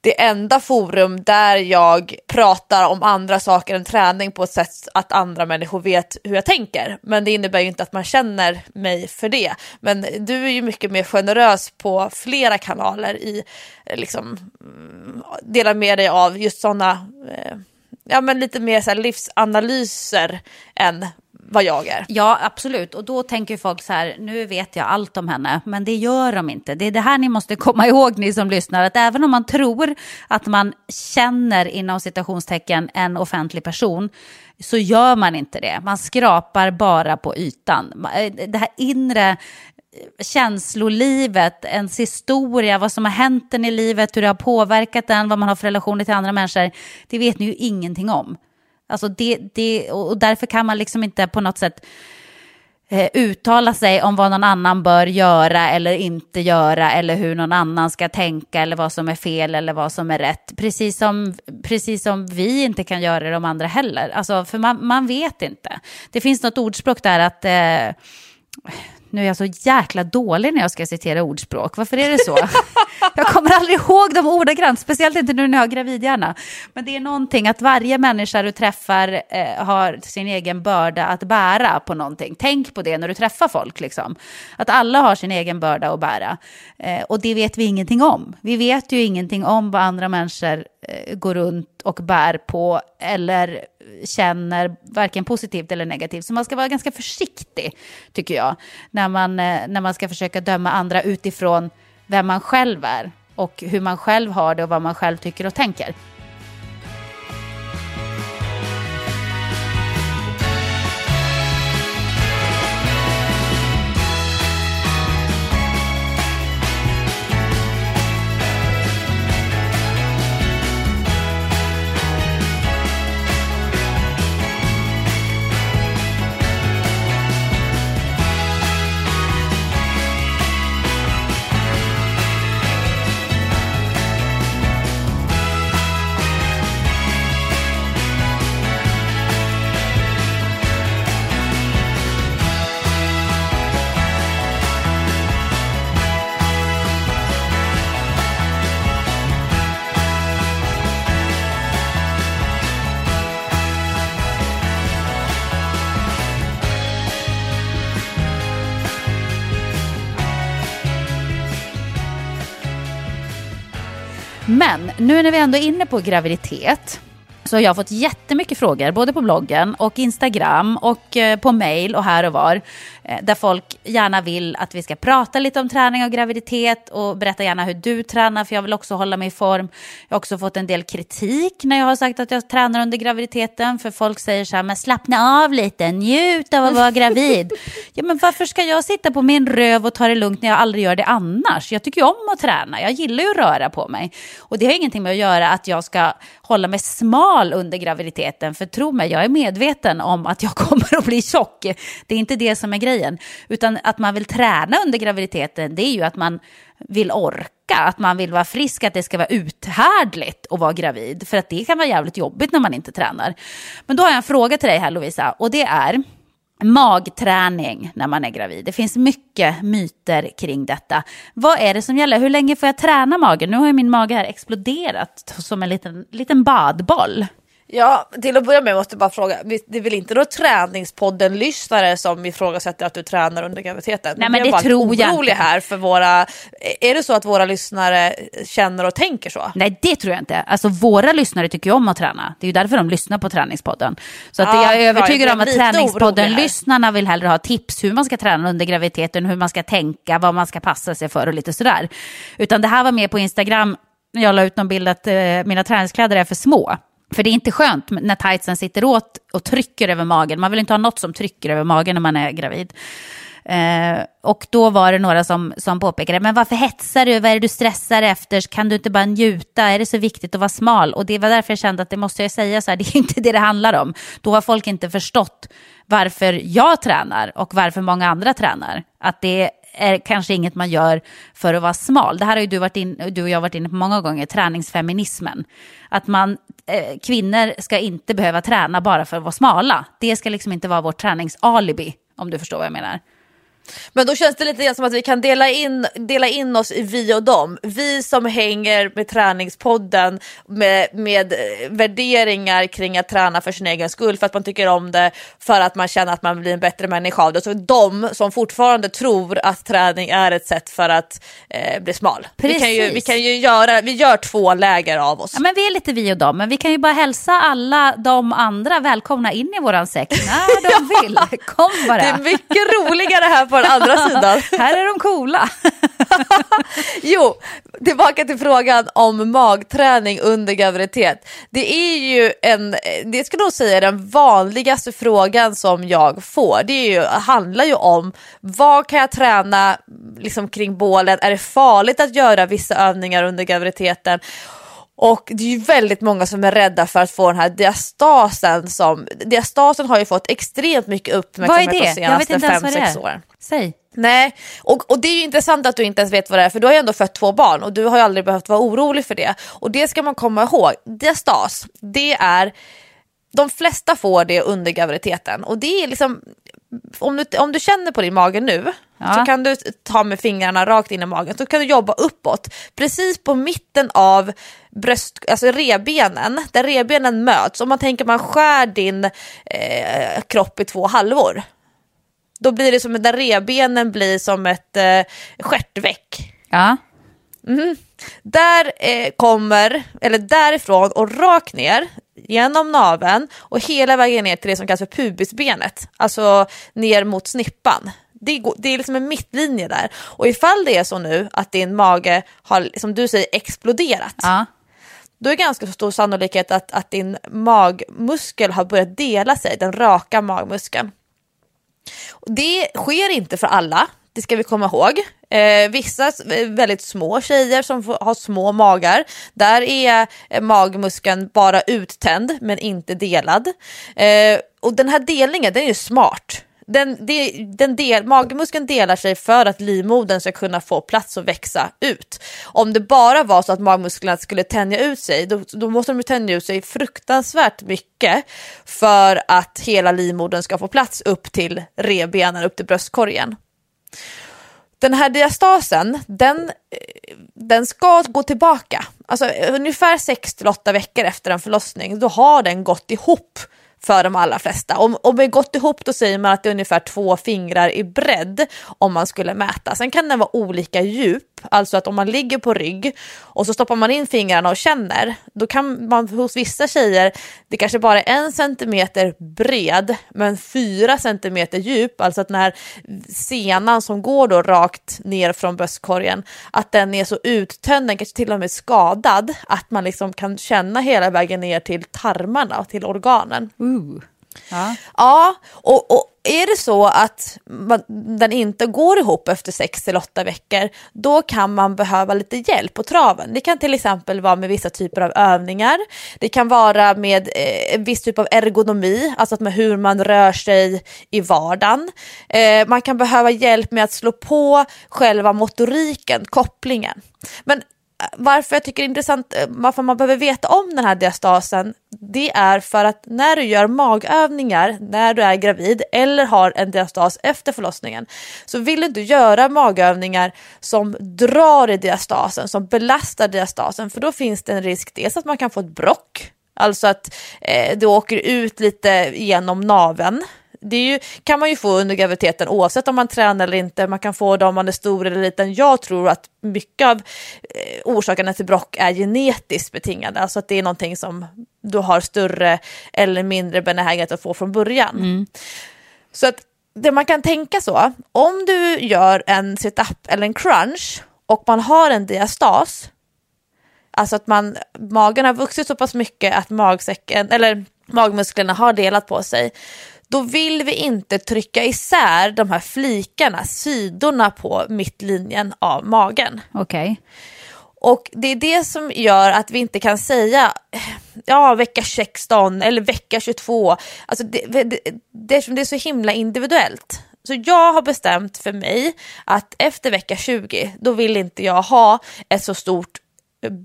det enda forum där jag pratar om andra saker än träning på ett sätt att andra människor vet hur jag tänker. Men det innebär ju inte att man känner mig för det. Men du är ju mycket mer generös på flera kanaler i liksom dela med dig av just sådana lite mer så här livsanalyser än vad jag är. Ja, absolut. Och då tänker folk så här, nu vet jag allt om henne, men det gör de inte. Det är det här ni måste komma ihåg, ni som lyssnar, att även om man tror att man känner inom citationstecken en offentlig person, så gör man inte det. Man skrapar bara på ytan. Det här inre känslolivet, ens historia, vad som har hänt den i livet, hur det har påverkat den, vad man har för relationer till andra människor, det vet ni ju ingenting om. Alltså det, och därför kan man liksom inte på något sätt uttala sig om vad någon annan bör göra eller inte göra eller hur någon annan ska tänka eller vad som är fel eller vad som är rätt. Precis som vi inte kan göra det om andra heller. Alltså, för man vet inte. Det finns något ordspråk där att... Nu är jag så jäkla dålig när jag ska citera ordspråk. Varför är det så? Jag kommer aldrig ihåg de ordagrant, speciellt inte nu när jag har gravidhjärna. Men det är någonting att varje människa du träffar har sin egen börda att bära på någonting. Tänk på det när du träffar folk. Liksom. Att alla har sin egen börda att bära. Och det vet vi ingenting om. Vi vet ju ingenting om vad andra människor går runt och bär på eller känner varken positivt eller negativt. Så man ska vara ganska försiktig, tycker jag, när man ska försöka döma andra utifrån vem man själv är och hur man själv har det och vad man själv tycker och tänker. Men nu när vi ändå är inne på graviditet så har jag fått jättemycket frågor både på bloggen och Instagram och på mail och här och var, där folk gärna vill att vi ska prata lite om träning och graviditet och berätta gärna hur du tränar, för jag vill också hålla mig i form. Jag har också fått en del kritik när jag har sagt att jag tränar under graviditeten, för folk säger så här: men slappna av lite, njut av att vara gravid. Ja, men varför ska jag sitta på min röv och ta det lugnt när jag aldrig gör det annars? Jag tycker ju om att träna, jag gillar ju att röra på mig, och det har ingenting med att göra att jag ska hålla mig smal under graviditeten, för tro mig, jag är medveten om att jag kommer att bli tjock. Det är inte det som är grejen, utan att man vill träna under graviditeten, det är ju att man vill orka, att man vill vara frisk, att det ska vara uthärdligt att vara gravid, för att det kan vara jävligt jobbigt när man inte tränar. Men då har jag en fråga till dig här, Lovisa, och det är magträning när man är gravid. Det finns mycket myter kring detta. Vad är det som gäller? Hur länge får jag träna magen? Nu har ju min mage här exploderat som en liten badboll. Ja, till att börja med måste jag bara fråga, det är väl inte då träningspodden-lyssnare som ifrågasätter att du tränar under graviditeten? Nej, men det tror jag inte. Här för våra, är det så att våra lyssnare känner och tänker så? Nej, det tror jag inte. Alltså våra lyssnare tycker ju om att träna. Det är ju därför de lyssnar på träningspodden. Så att jag är övertygad om att träningspodden-lyssnarna vill hellre ha tips hur man ska träna under graviditeten, hur man ska tänka, vad man ska passa sig för och lite sådär. Utan det här var med på Instagram när jag la ut någon bild att mina träningskläder är för små. För det är inte skönt när tightsen sitter åt och trycker över magen. Man vill inte ha något som trycker över magen när man är gravid. Och då var det några som påpekade, men varför hetsar du? Vad är det du stressar efter? Kan du inte bara njuta? Är det så viktigt att vara smal? Och det var därför jag kände att det måste jag säga så här, det är inte det handlar om. Då har folk inte förstått varför jag tränar och varför många andra tränar. Att det är kanske inget man gör för att vara smal. Det här har ju du och jag varit inne på många gånger, träningsfeminismen. Att man kvinnor ska inte behöva träna bara för att vara smala. Det ska liksom inte vara vårt träningsalibi, om du förstår vad jag menar. Men då känns det lite som att vi kan dela in oss i vi och dem. Vi som hänger med träningspodden med värderingar kring att träna för sin egen skull, för att man tycker om det, för att man känner att man blir en bättre människa av det. Så de som fortfarande tror att träning är ett sätt för att bli smal. Precis. Vi gör två läger av oss. Ja, men vi är lite vi och dem, men vi kan ju bara hälsa alla de andra välkomna in i våran sekt när de vill. Kom bara. Det är mycket roligare här på den andra sidan. Här är de coola. Jo, tillbaka till frågan om magträning under graviditet. Det är ju det ska nog säga den vanligaste frågan som jag får. Det handlar ju om, vad kan jag träna liksom kring bålen? Är det farligt att göra vissa övningar under graviditeten? Och det är ju väldigt många som är rädda för att få den här diastasen. Diastasen har ju fått extremt mycket uppmärksamhet de senaste 5-6 åren. Säg. Nej, och det är ju intressant att du inte ens vet vad det är, för du har ju ändå fött 2 barn och du har ju aldrig behövt vara orolig för det. Och det ska man komma ihåg. Diastas, det är, de flesta får det under graviditeten. Och det är liksom, om du känner på din mage nu, ja, så kan du ta med fingrarna rakt in i magen, så kan du jobba uppåt. Precis på mitten av alltså rebenen, där rebenen möts. Om man tänker man skär din kropp i 2 halvor, då blir det som att där rebenen blir som ett stjärtveck. Ja. Mm. Därifrån och rakt ner genom naveln och hela vägen ner till det som kallas för pubisbenet, alltså ner mot snippan. Det är liksom en mittlinje där. Och ifall det är så nu att din mage har, som du säger, exploderat, ja, då är ganska stor sannolikhet att din magmuskel har börjat dela sig, den raka magmuskeln. Det sker inte för alla, det ska vi komma ihåg. Vissa väldigt små tjejer som har små magar, där är magmuskeln bara uttänd men inte delad. Och den här delningen, den är ju smart. Magmuskeln delar sig för att livmodern ska kunna få plats och växa ut. Om det bara var så att magmusklerna skulle tänja ut sig, då måste de tänja ut sig fruktansvärt mycket för att hela livmodern ska få plats upp till rebenen, upp till bröstkorgen. Den här diastasen, den ska gå tillbaka. Alltså ungefär 6-8 veckor efter en förlossning, då har den gått ihop för de allra flesta. Om det gått ihop, då säger man att det är ungefär 2 fingrar i bredd om man skulle mäta. Sen kan den vara olika djup Alltså att om man ligger på rygg och så stoppar man in fingrarna och känner, då kan man hos vissa tjejer, det kanske bara är 1 centimeter bred men 4 centimeter djup, alltså att den här senan som går då rakt ner från bröstkorgen, att den är så uttönd, den kanske till och med skadad, att man liksom kan känna hela vägen ner till tarmarna och till organen. Ja. Ja, och är det så att den inte går ihop efter 6 eller 8 veckor, då kan man behöva lite hjälp på traven. Det kan till exempel vara med vissa typer av övningar. Det kan vara med en viss typ av ergonomi, alltså att med hur man rör sig i vardagen. Man kan behöva hjälp med att slå på själva motoriken, kopplingen. Men varför jag tycker det är intressant, varför man behöver veta om den här diastasen, det är för att när du gör magövningar när du är gravid eller har en diastas efter förlossningen, så vill du inte göra magövningar som drar i diastasen, som belastar diastasen, för då finns det en risk dels att man kan få ett brock, alltså att det åker ut lite genom naveln. Det är ju, kan man ju få under graviditeten oavsett om man tränar eller inte. Man kan få det om man är stor eller liten. Jag tror att mycket av orsakerna till brock är genetiskt betingade. Alltså att det är någonting som du har större eller mindre benägenhet att få från början. Mm. Så att det man kan tänka så, om du gör en sit-up eller en crunch och man har en diastas, alltså att magen har vuxit så pass mycket att magsäcken eller magmusklerna har delat på sig, då vill vi inte trycka isär de här flikarna, sidorna på mittlinjen av magen. Okej. Och det är det som gör att vi inte kan säga ja, vecka 16 eller vecka 22. Alltså det är så himla individuellt. Så jag har bestämt för mig att efter vecka 20, då vill inte jag ha ett så stort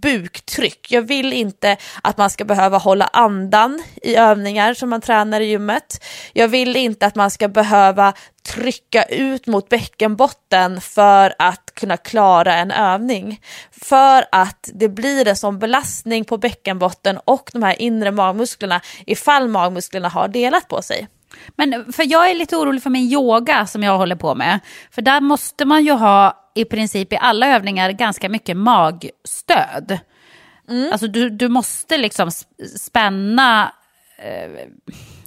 buktryck. Jag vill inte att man ska behöva hålla andan i övningar som man tränar i gymmet. Jag vill inte att man ska behöva trycka ut mot bäckenbotten för att kunna klara en övning. För att det blir en sån belastning på bäckenbotten och de här inre magmusklerna ifall magmusklerna har delat på sig. Men för jag är lite orolig för min yoga som jag håller på med. För där måste man ju ha i princip i alla övningar ganska mycket magstöd. Mm. Alltså du måste liksom spänna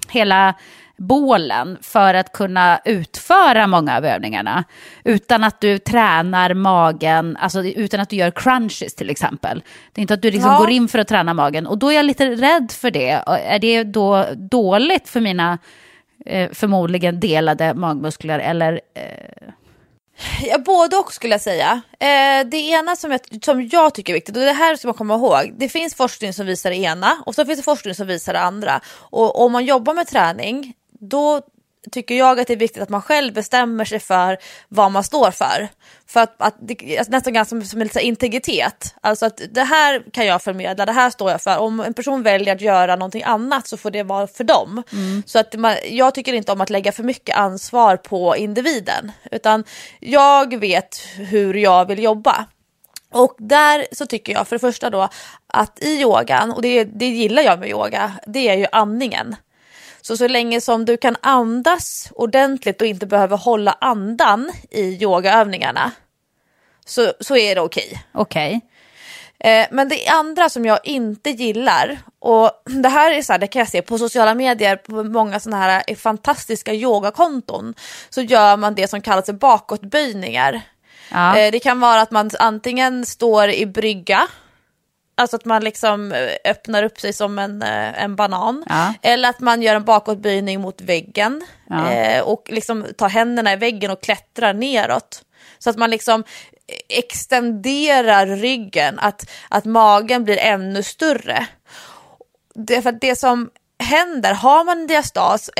hela bålen för att kunna utföra många av övningarna utan att du tränar magen, alltså utan att du gör crunches till exempel. Det är inte att du liksom går in för att träna magen, och då är jag lite rädd för det. Är det då dåligt för mina förmodligen delade magmuskler eller... Ja, både och skulle jag säga. Det ena som jag tycker är viktigt, och det här ska man komma ihåg, det finns forskning som visar det ena och så finns det forskning som visar det andra. Och om man jobbar med träning, då tycker jag att det är viktigt att man själv bestämmer sig för vad man står för. För att det, nästan ganska som lite integritet. Alltså att det här kan jag förmedla, det här står jag för. Om en person väljer att göra någonting annat så får det vara för dem. Mm. Så att jag tycker inte om att lägga för mycket ansvar på individen. Utan jag vet hur jag vill jobba. Och där så tycker jag för det första då att i yogan, och det gillar jag med yoga, det är ju andningen. Så länge som du kan andas ordentligt och inte behöver hålla andan i yogaövningarna, så är det okej. Okej. Men det andra som jag inte gillar, och det här är så här, det kan jag se på sociala medier, på många sådana här fantastiska yogakonton, så gör man det som kallas bakåtböjningar. Ja. Det kan vara att man antingen står i brygga, alltså att man liksom öppnar upp sig som en banan. Ja. Eller att man gör en bakåtböjning mot väggen. Ja. Och liksom tar händerna i väggen och klättrar neråt. Så att man liksom extenderar ryggen. Att magen blir ännu större. För att det som händer, har man diastas,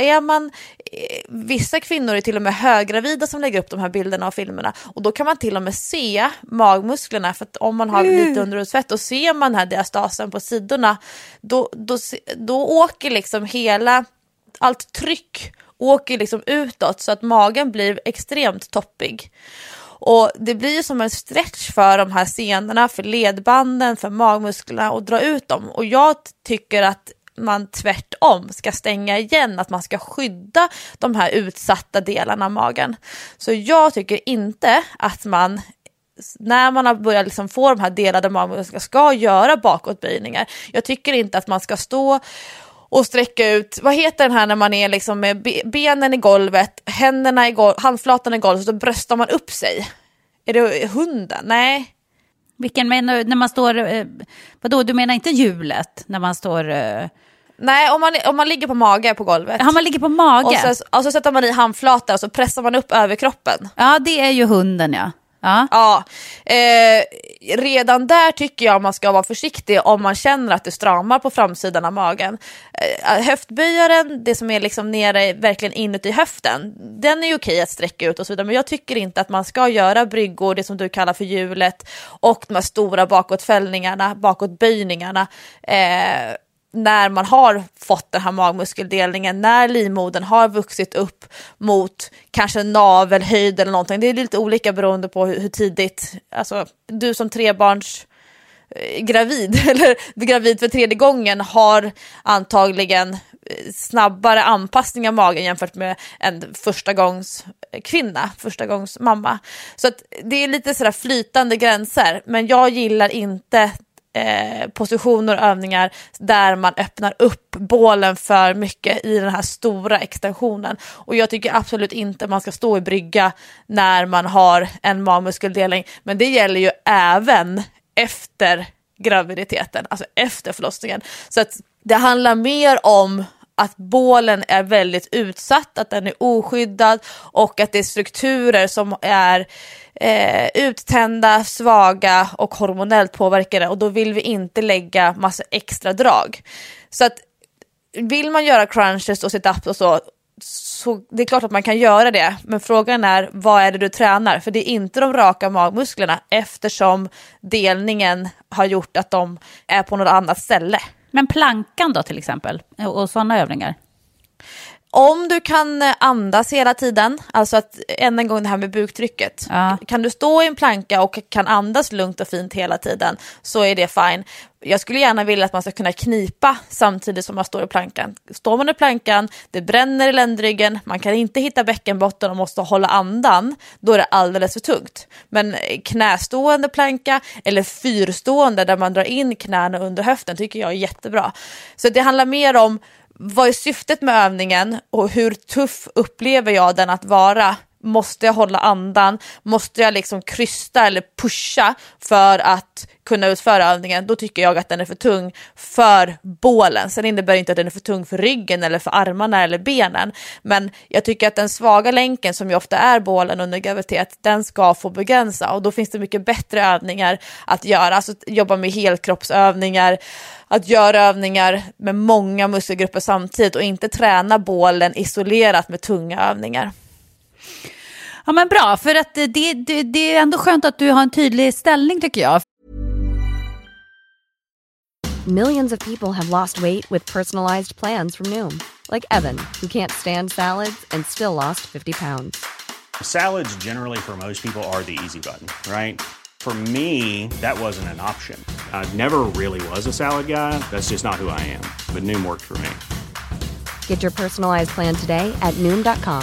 vissa kvinnor är till och med höggravida som lägger upp de här bilderna och filmerna, och då kan man till och med se magmusklerna, för att om man har lite underhudsfett och ser man den här diastasen på sidorna, då åker liksom allt tryck åker liksom utåt, så att magen blir extremt toppig. Och det blir ju som en stretch för de här senorna, för ledbanden, för magmusklerna, och dra ut dem. Och jag tycker att man tvärtom ska stänga igen, att man ska skydda de här utsatta delarna av magen. Så jag tycker inte att man när man har börjat liksom få de här delarna där man ska göra bakåtböjningar. Jag tycker inte att man ska stå och sträcka ut, vad heter den här när man är liksom med benen i golvet, händerna i golvet, handflatan i golvet, så då bröstar man upp sig. Är det hunden? Nej. Vilken menar du? När man står, vadå, du menar inte hjulet när man står... Nej, om man ligger på mage på golvet. Ja, man ligger på mage. Och så sätter man i handflatan och så pressar man upp över kroppen. Ja, det är ju hunden, ja. Ja. Ja. Redan där tycker jag man ska vara försiktig om man känner att det stramar på framsidan av magen. Höftböjaren, det som är liksom nere verkligen inuti höften, den är ju okej att sträcka ut och så vidare. Men jag tycker inte att man ska göra bryggor, det som du kallar för hjulet, och de här stora bakåtfällningarna, bakåtböjningarna, när man har fått den här magmuskeldelningen, när livmodern har vuxit upp mot kanske navelhöjd eller någonting. Det är lite olika beroende på hur tidigt, alltså du som trebarns gravid eller gravid för tredje gången har antagligen snabbare anpassning av magen jämfört med en första gångs mamma. Så att det är lite sådär flytande gränser, men jag gillar inte positioner och övningar där man öppnar upp bålen för mycket i den här stora extensionen, och jag tycker absolut inte man ska stå i brygga när man har en magmuskeldelning, men det gäller ju även efter graviditeten, alltså efter förlossningen. Så att det handlar mer om att bålen är väldigt utsatt, att den är oskyddad och att det är strukturer som är uttända, svaga och hormonellt påverkade, och då vill vi inte lägga massa extra drag. Så att vill man göra crunches och sit-ups och så det är klart att man kan göra det, men frågan är, vad är det du tränar? För det är inte de raka magmusklerna, eftersom delningen har gjort att de är på något annat ställe. Men plankan då till exempel, och sådana övningar? Om du kan andas hela tiden, alltså att än en gång det här med buktrycket. Ja. Kan du stå i en planka och kan andas lugnt och fint hela tiden, så är det fine. Jag skulle gärna vilja att man ska kunna knipa samtidigt som man står i plankan. Står man i plankan, det bränner i ländryggen, man kan inte hitta bäckenbotten och måste hålla andan, då är det alldeles för tungt. Men knästående planka eller fyrstående där man drar in knäna under höften tycker jag är jättebra. Så det handlar mer om, vad är syftet med övningen och hur tuff upplever jag den att vara? Måste jag hålla andan? Måste jag liksom krysta eller pusha för att kunna utföra övningen? Då tycker jag att den är för tung för bålen. Sen innebär det inte att den är för tung för ryggen eller för armarna eller benen. Men jag tycker att den svaga länken, som ju ofta är bålen under graviditet, den ska få begränsa. Och då finns det mycket bättre övningar att göra. Alltså att jobba med helkroppsövningar, att göra övningar med många muskelgrupper samtidigt och inte träna bålen isolerat med tunga övningar. Ja, men bra, för att det är ändå skönt att du har en tydlig ställning, tycker jag. Millions of people have lost weight with personalized plans from Noom, like Evan, who can't stand salads and still lost 50 pounds. Salads generally for most people are the easy button, right? For me, that wasn't an option. I never really was a salad guy. That's just not who I am. But Noom worked for me. Get your personalized plan today at Noom.com.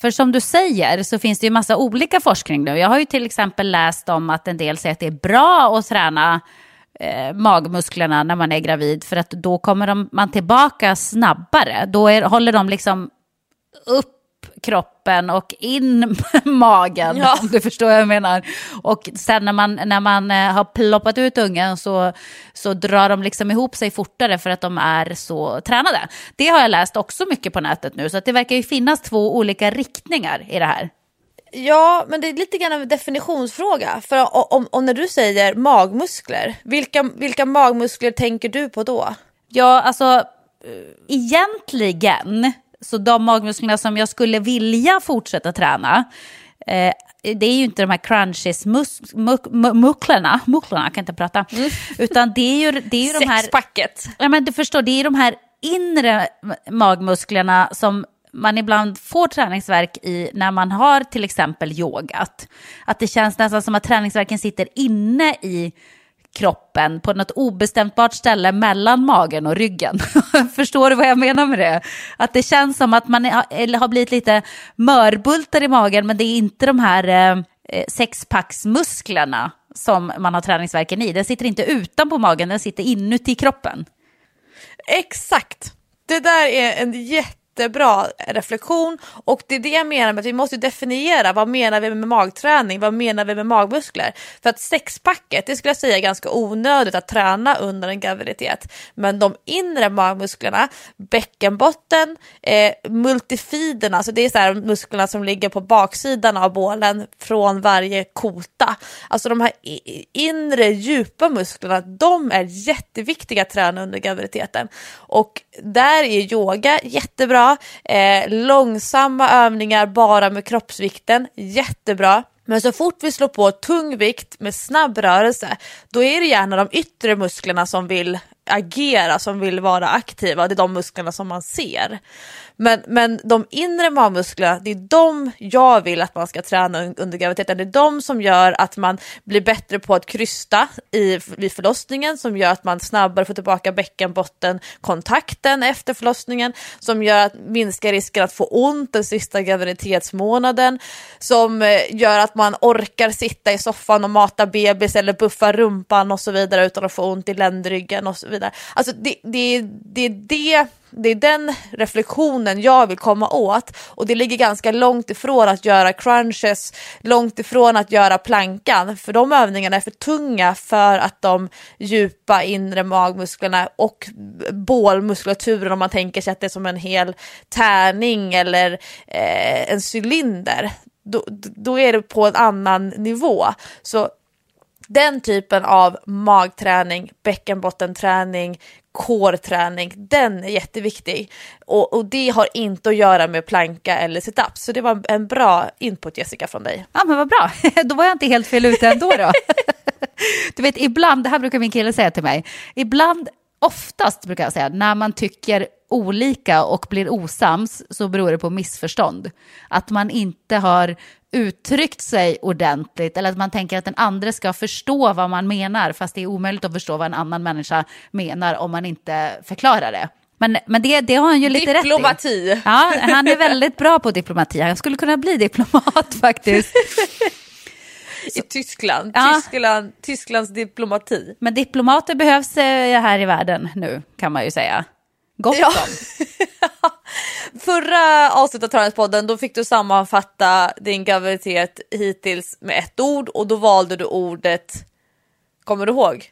För som du säger så finns det ju massa olika forskning nu. Jag har ju till exempel läst om att en del säger att det är bra att träna magmusklerna när man är gravid, för att då kommer man tillbaka snabbare. Då håller de liksom upp kroppen och in magen, ja, om du förstår vad jag menar. Och sen när man har ploppat ut ungen så drar de liksom ihop sig fortare för att de är så tränade. Det har jag läst också mycket på nätet nu, så att det verkar ju finnas 2 olika riktningar i det här. Ja, men det är lite grann en definitionsfråga. För om när du säger magmuskler, vilka magmuskler tänker du på då? Ja, alltså egentligen så de magmusklerna som jag skulle vilja fortsätta träna det är ju inte de här crunches mucklarna, jag kan inte prata. Utan det är ju de här sexpacket. Ja, men du förstår, det är de här inre magmusklerna som man ibland får träningsverk i när man har till exempel yogat. Att det känns nästan som att träningsverken sitter inne i kroppen på något obestämbart ställe mellan magen och ryggen. Förstår du vad jag menar med det? Att det känns som att man har blivit lite mörbultar i magen, men det är inte de här sexpacksmusklerna som man har träningsverken i. Den sitter inte utanpå magen, den sitter inuti kroppen. Exakt. Det där är en jättebra reflektion, och det är det jag menar med att vi måste definiera vad menar vi med magträning, vad menar vi med magmuskler, för att sexpacket, det skulle jag säga är ganska onödigt att träna under en graviditet, men de inre magmusklerna, bäckenbotten, multifiderna, så det är så här musklerna som ligger på baksidan av bålen från varje kota, alltså de här inre djupa musklerna, de är jätteviktiga att träna under graviditeten, och där är yoga jättebra. Långsamma övningar bara med kroppsvikten, jättebra. Men så fort vi slår på tung vikt med snabb rörelse, då är det gärna de yttre musklerna som vill agera, som vill vara aktiva. Det är de musklerna som man ser. Men de inre magmusklerna, det är de jag vill att man ska träna under graviditeten. Det är de som gör att man blir bättre på att krysta vid förlossningen, som gör att man snabbare får tillbaka bäckenbottenkontakten efter förlossningen, som gör att minska risken att få ont den sista graviditetsmånaden, som gör att man orkar sitta i soffan och mata bebis eller buffa rumpan och så vidare utan att få ont i ländryggen och så vidare. Alltså det är den reflektionen jag vill komma åt, och det ligger ganska långt ifrån att göra crunches, långt ifrån att göra plankan, för de övningarna är för tunga för att de djupa inre magmusklerna och bålmuskulaturen, om man tänker sig att det är som en hel tärning eller en cylinder, då är det på en annan nivå. Så den typen av magträning, bäckenbottenträning, core-träning, den är jätteviktig. Och det har inte att göra med planka eller sit-ups. Så det var en bra input, Jessica, från dig. Ja, men vad bra. Då var jag inte helt fel ute ändå då. Du vet, ibland, det här brukar min kille säga till mig, oftast brukar jag säga, när man tycker olika och blir osams så beror det på missförstånd. Att man inte har uttryckt sig ordentligt, eller att man tänker att den andra ska förstå vad man menar, fast det är omöjligt att förstå vad en annan människa menar om man inte förklarar det. Men det har han ju lite rätt i. Diplomati. Ja, han är väldigt bra på diplomati. Jag skulle kunna bli diplomat faktiskt. I Tyskland. Ja. Tysklands diplomati. Men diplomater behövs här i världen nu, kan man ju säga. Gott ja. Förra avsnittet av Träningspodden, då fick du sammanfatta din graviditet hittills med ett ord, och då valde du ordet, kommer du ihåg?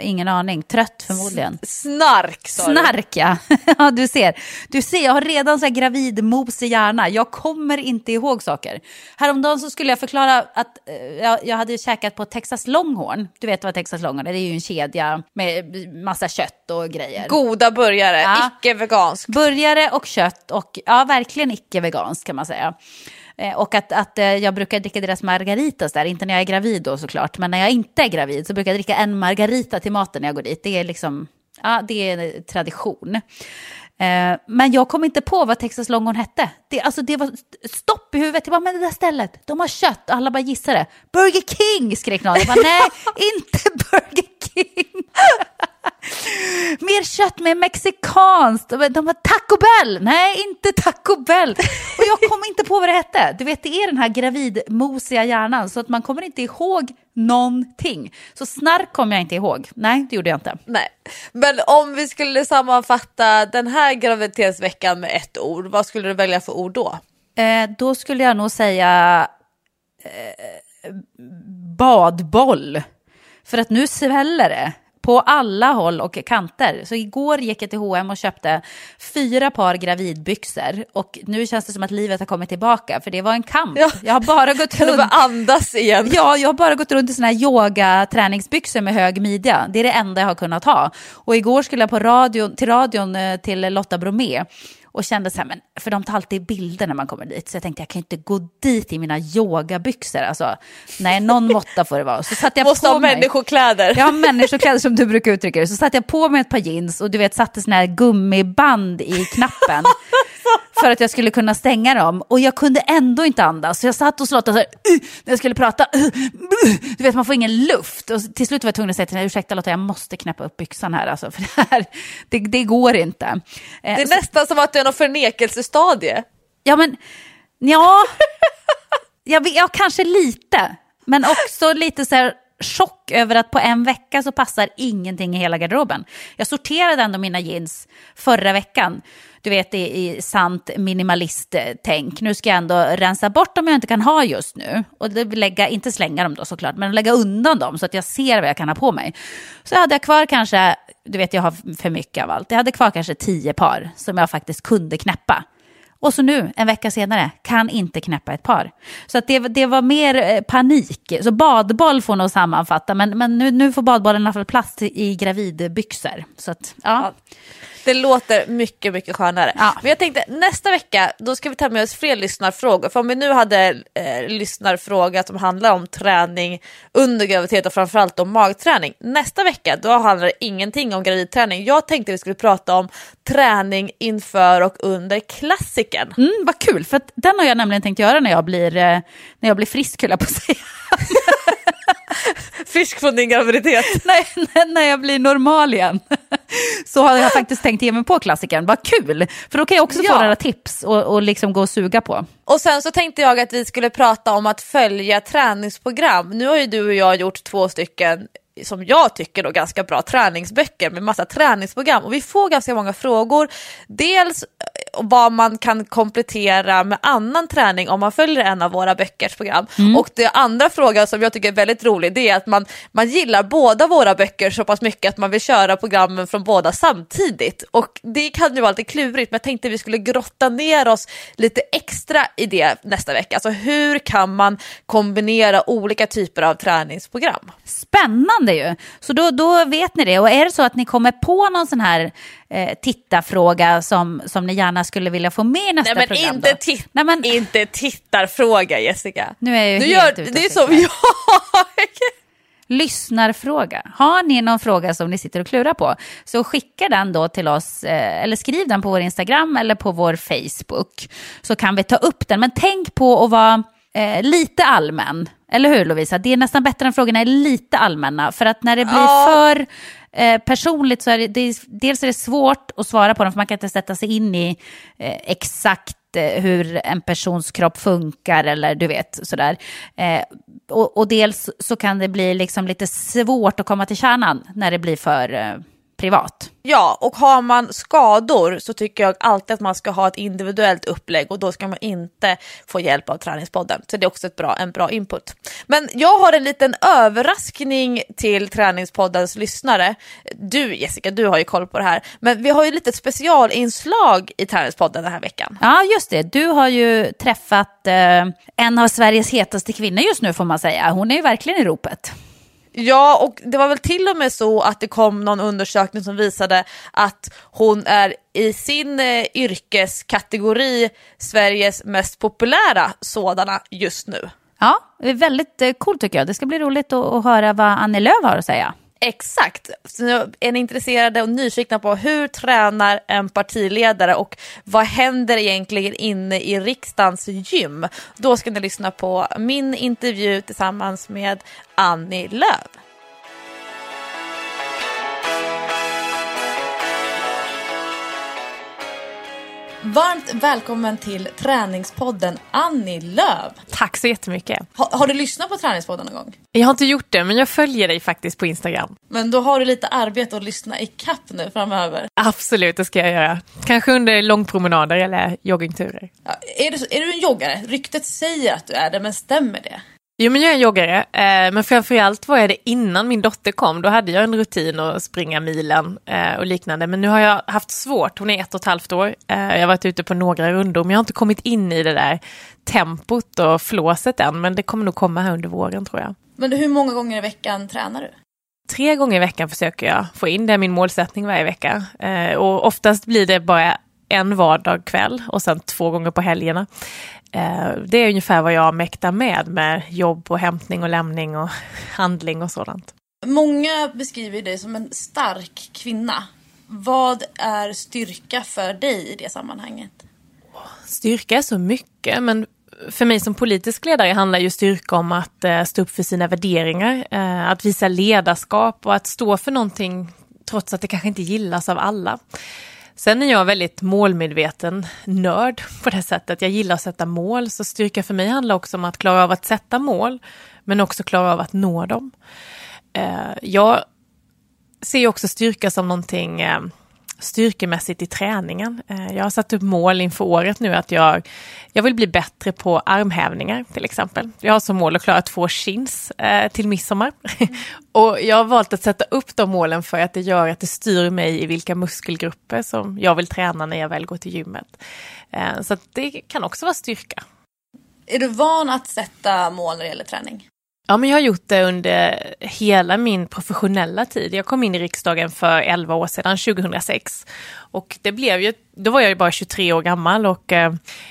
Ingen aning, trött förmodligen. Snark, sa du. Snark, ja. Ja, du ser, jag har redan så här gravidmos i hjärna. Jag kommer inte ihåg saker. Häromdagen så skulle jag förklara att jag hade käkat på Texas Longhorn. Du vet vad Texas Longhorn är, det är ju en kedja med massa kött och grejer. Goda burgare, ja. Icke-vegansk. Burgare och kött, och ja, verkligen icke-vegansk kan man säga. Och att jag brukar dricka deras margaritas där, inte när jag är gravid då såklart, men när jag inte är gravid så brukar jag dricka en margarita till maten när jag går dit. Det är liksom, ja, det är en tradition. Men jag kom inte på vad Texas Longhorn hette. Det var stopp i huvudet. Jag bara, men det där stället, de har kött. Alla bara gissade. Burger King, skrek någon. Jag bara, nej, inte Burger King. Mer kött, mer mexikanskt. De har Taco Bell. Nej, inte Taco Bell. Och jag kom inte på vad det hette. Du vet, det är den här gravidmosiga hjärnan, så att man kommer inte ihåg någonting. Så snark kom jag inte ihåg. Nej, det gjorde jag inte. Nej. Men om vi skulle sammanfatta den här graviditetsveckan med ett ord, vad skulle du välja för ord då? Då skulle jag nog säga badboll. För att nu sväller det på alla håll och kanter. Så igår gick jag till H&M och köpte 4 par gravidbyxor. Och nu känns det som att livet har kommit tillbaka. För det var en kamp. Ja. Jag har bara gått runt. Bara andas igen. Ja, jag har bara gått runt i såna här yoga-träningsbyxor med hög midja. Det är det enda jag har kunnat ha. Och igår skulle jag till radion till Lotta Bromé. Och kände så här, men, för de tar alltid bilder när man kommer dit. Så jag tänkte, jag kan inte gå dit i mina yogabyxor. Alltså, nej, någon måtta får det vara. Så satt jag måste på ha mig människokläder. Ja, människokläder som du brukar uttrycka det. Så satt jag på mig ett par jeans och du vet, satte sån här gummiband i knappen. För att jag skulle kunna stänga dem. Och jag kunde ändå inte andas. Så jag satt och slått och så här, när jag skulle prata. Du vet, man får ingen luft. Och till slut var jag tvungen att säga till mig, ursäkta Lotta, jag måste knäppa upp byxan här. Alltså, för det går inte. Det är nästan som att det är någon förnekelsestadie. Ja, men... ja, jag kanske lite. Men också lite så här... chock över att på en vecka så passar ingenting i hela garderoben. Jag sorterade ändå mina jeans förra veckan. Du vet, i sant minimalist-tänk. Nu ska jag ändå rensa bort dem jag inte kan ha just nu. Och lägga, inte slänga dem då såklart, men lägga undan dem så att jag ser vad jag kan ha på mig. Så hade jag kvar kanske, du vet jag har för mycket av allt. Jag hade kvar kanske 10 par som jag faktiskt kunde knäppa. Och så nu, en vecka senare, kan inte knäppa ett par. Så att det var mer panik. Så badboll får nog sammanfatta. Men nu får badbollen i alla fall plats i gravidbyxor. Så att, ja. Det låter mycket, mycket skönare. Ja. Men jag tänkte, nästa vecka, då ska vi ta med oss fler lyssnarfrågor. För om vi nu hade lyssnarfrågor som handlar om träning under graviditet och framförallt om magträning. Nästa vecka, då handlar det ingenting om gravidträning. Jag tänkte vi skulle prata om träning inför och under klassiken. Mm, vad kul, för att den har jag nämligen tänkt göra när jag blir frisk, höll jag på att säga. Frisk från din graviditet. Nej, när jag blir normal igen. Så har jag faktiskt tänkt ge mig på klassiken. Vad kul, för då kan jag också få några tips och liksom gå och suga på. Och sen så tänkte jag att vi skulle prata om att följa träningsprogram. Nu har ju du och jag gjort 2 stycken som jag tycker då ganska bra träningsböcker med massa träningsprogram, och vi får ganska många frågor, dels vad man kan komplettera med annan träning om man följer en av våra böckers program. Och det andra frågan som jag tycker är väldigt rolig, det är att man gillar båda våra böcker så pass mycket att man vill köra programmen från båda samtidigt, och det kan ju vara lite klurigt, men jag tänkte vi skulle grotta ner oss lite extra i det nästa vecka, alltså hur kan man kombinera olika typer av träningsprogram. Spännande ju. Så då vet ni det. Och är det så att ni kommer på någon sån här tittarfråga som ni gärna skulle vilja få med i nästa program då? Inte tittarfråga, Jessica. Det är som jag. Lyssnarfråga. Har ni någon fråga som ni sitter och klurar på, så skicka den då till oss, eller skriv den på vår Instagram eller på vår Facebook, så kan vi ta upp den. Men tänk på att vara lite allmän. Eller hur, Lovisa? Det är nästan bättre än frågorna är lite allmänna. För att när det blir för personligt så är det dels är det svårt att svara på dem. För man kan inte sätta sig in i exakt hur en persons kropp funkar. Eller du vet, sådär. Och dels så kan det bli liksom lite svårt att komma till kärnan när det blir för... privat. Ja, och har man skador så tycker jag alltid att man ska ha ett individuellt upplägg, och då ska man inte få hjälp av träningspodden. Så det är också en bra input. Men jag har en liten överraskning till träningspoddens lyssnare. Du, Jessica, du har ju koll på det här. Men vi har ju lite specialinslag i träningspodden den här veckan. Ja, just det. Du har ju träffat en av Sveriges hetaste kvinnor just nu, får man säga. Hon är ju verkligen i ropet. Ja, och det var väl till och med så att det kom någon undersökning som visade att hon är i sin yrkeskategori Sveriges mest populära sådana just nu. Ja, det är väldigt coolt tycker jag. Det ska bli roligt att höra vad Annie Lööf har att säga. Exakt. Så nu är ni intresserade och nyfikna på hur tränar en partiledare och vad händer egentligen inne i riksdagens gym? Då ska ni lyssna på min intervju tillsammans med Annie Lööf. Varmt välkommen till träningspodden Annie Lööf. Tack så jättemycket. Har du lyssnat på träningspodden någon gång? Jag har inte gjort det, men jag följer dig faktiskt på Instagram. Men då har du lite arbete att lyssna i kapp nu framöver. Absolut, det ska jag göra. Kanske under långpromenader eller joggingturer. Ja, är du en joggare? Ryktet säger att du är det, men stämmer det? Jo, men jag är en joggare, men framförallt var jag det innan min dotter kom. Då hade jag en rutin att springa milen och liknande. Men nu har jag haft svårt, hon är 1,5 år. Jag har varit ute på några rundor, men jag har inte kommit in i det där tempot och flåset än. Men det kommer nog komma här under våren, tror jag. Men hur många gånger i veckan tränar du? 3 gånger i veckan försöker jag få in det, min målsättning varje vecka. Och oftast blir det bara en vardagkväll och sen 2 gånger på helgerna. Det är ungefär vad jag mäktar med jobb och hämtning och lämning och handling och sådant. Många beskriver dig som en stark kvinna. Vad är styrka för dig i det sammanhanget? Styrka är så mycket, men för mig som politisk ledare handlar ju styrka om att stå upp för sina värderingar, att visa ledarskap och att stå för någonting trots att det kanske inte gillas av alla. Sen är jag väldigt målmedveten nörd på det sättet. Jag gillar att sätta mål, så styrka för mig handlar också om att klara av att sätta mål men också klara av att nå dem. Jag ser också styrka som någonting styrkemässigt i träningen. Jag har satt upp mål inför året nu att jag vill bli bättre på armhävningar till exempel. Jag har som mål att klara 2 chins till midsommar. Och jag har valt att sätta upp de målen för att det gör att det styr mig i vilka muskelgrupper som jag vill träna när jag väl går till gymmet. Så att det kan också vara styrka. Är du van att sätta mål när det gäller träning? Ja, men jag har gjort det under hela min professionella tid. Jag kom in i riksdagen för 11 år sedan, 2006. Och det blev ju, då var jag ju bara 23 år gammal och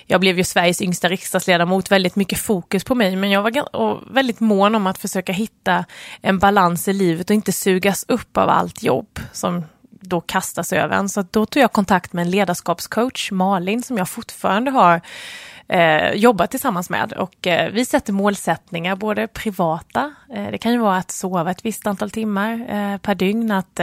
jag blev ju Sveriges yngsta riksdagsledamot. Väldigt mycket fokus på mig, men jag var väldigt mån om att försöka hitta en balans i livet och inte sugas upp av allt jobb som då kastas över en. Så då tog jag kontakt med en ledarskapscoach, Malin, som jag fortfarande har jobbat tillsammans med, och vi sätter målsättningar, både privata, det kan ju vara att sova ett visst antal timmar per dygn, att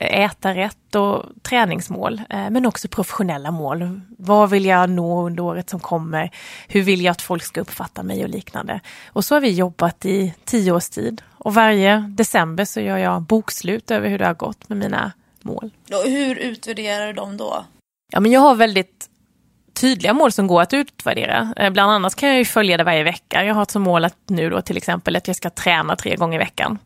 äta rätt och träningsmål, men också professionella mål. Vad vill jag nå under året som kommer? Hur vill jag att folk ska uppfatta mig och liknande? Och så har vi jobbat i 10 års tid, och varje december så gör jag bokslut över hur det har gått med mina mål. Och hur utvärderar du dem då? Ja, men jag har väldigt tydliga mål som går att utvärdera. Bland annat kan jag ju följa det varje vecka. Jag har som mål att nu då till exempel att jag ska träna 3 gånger i veckan.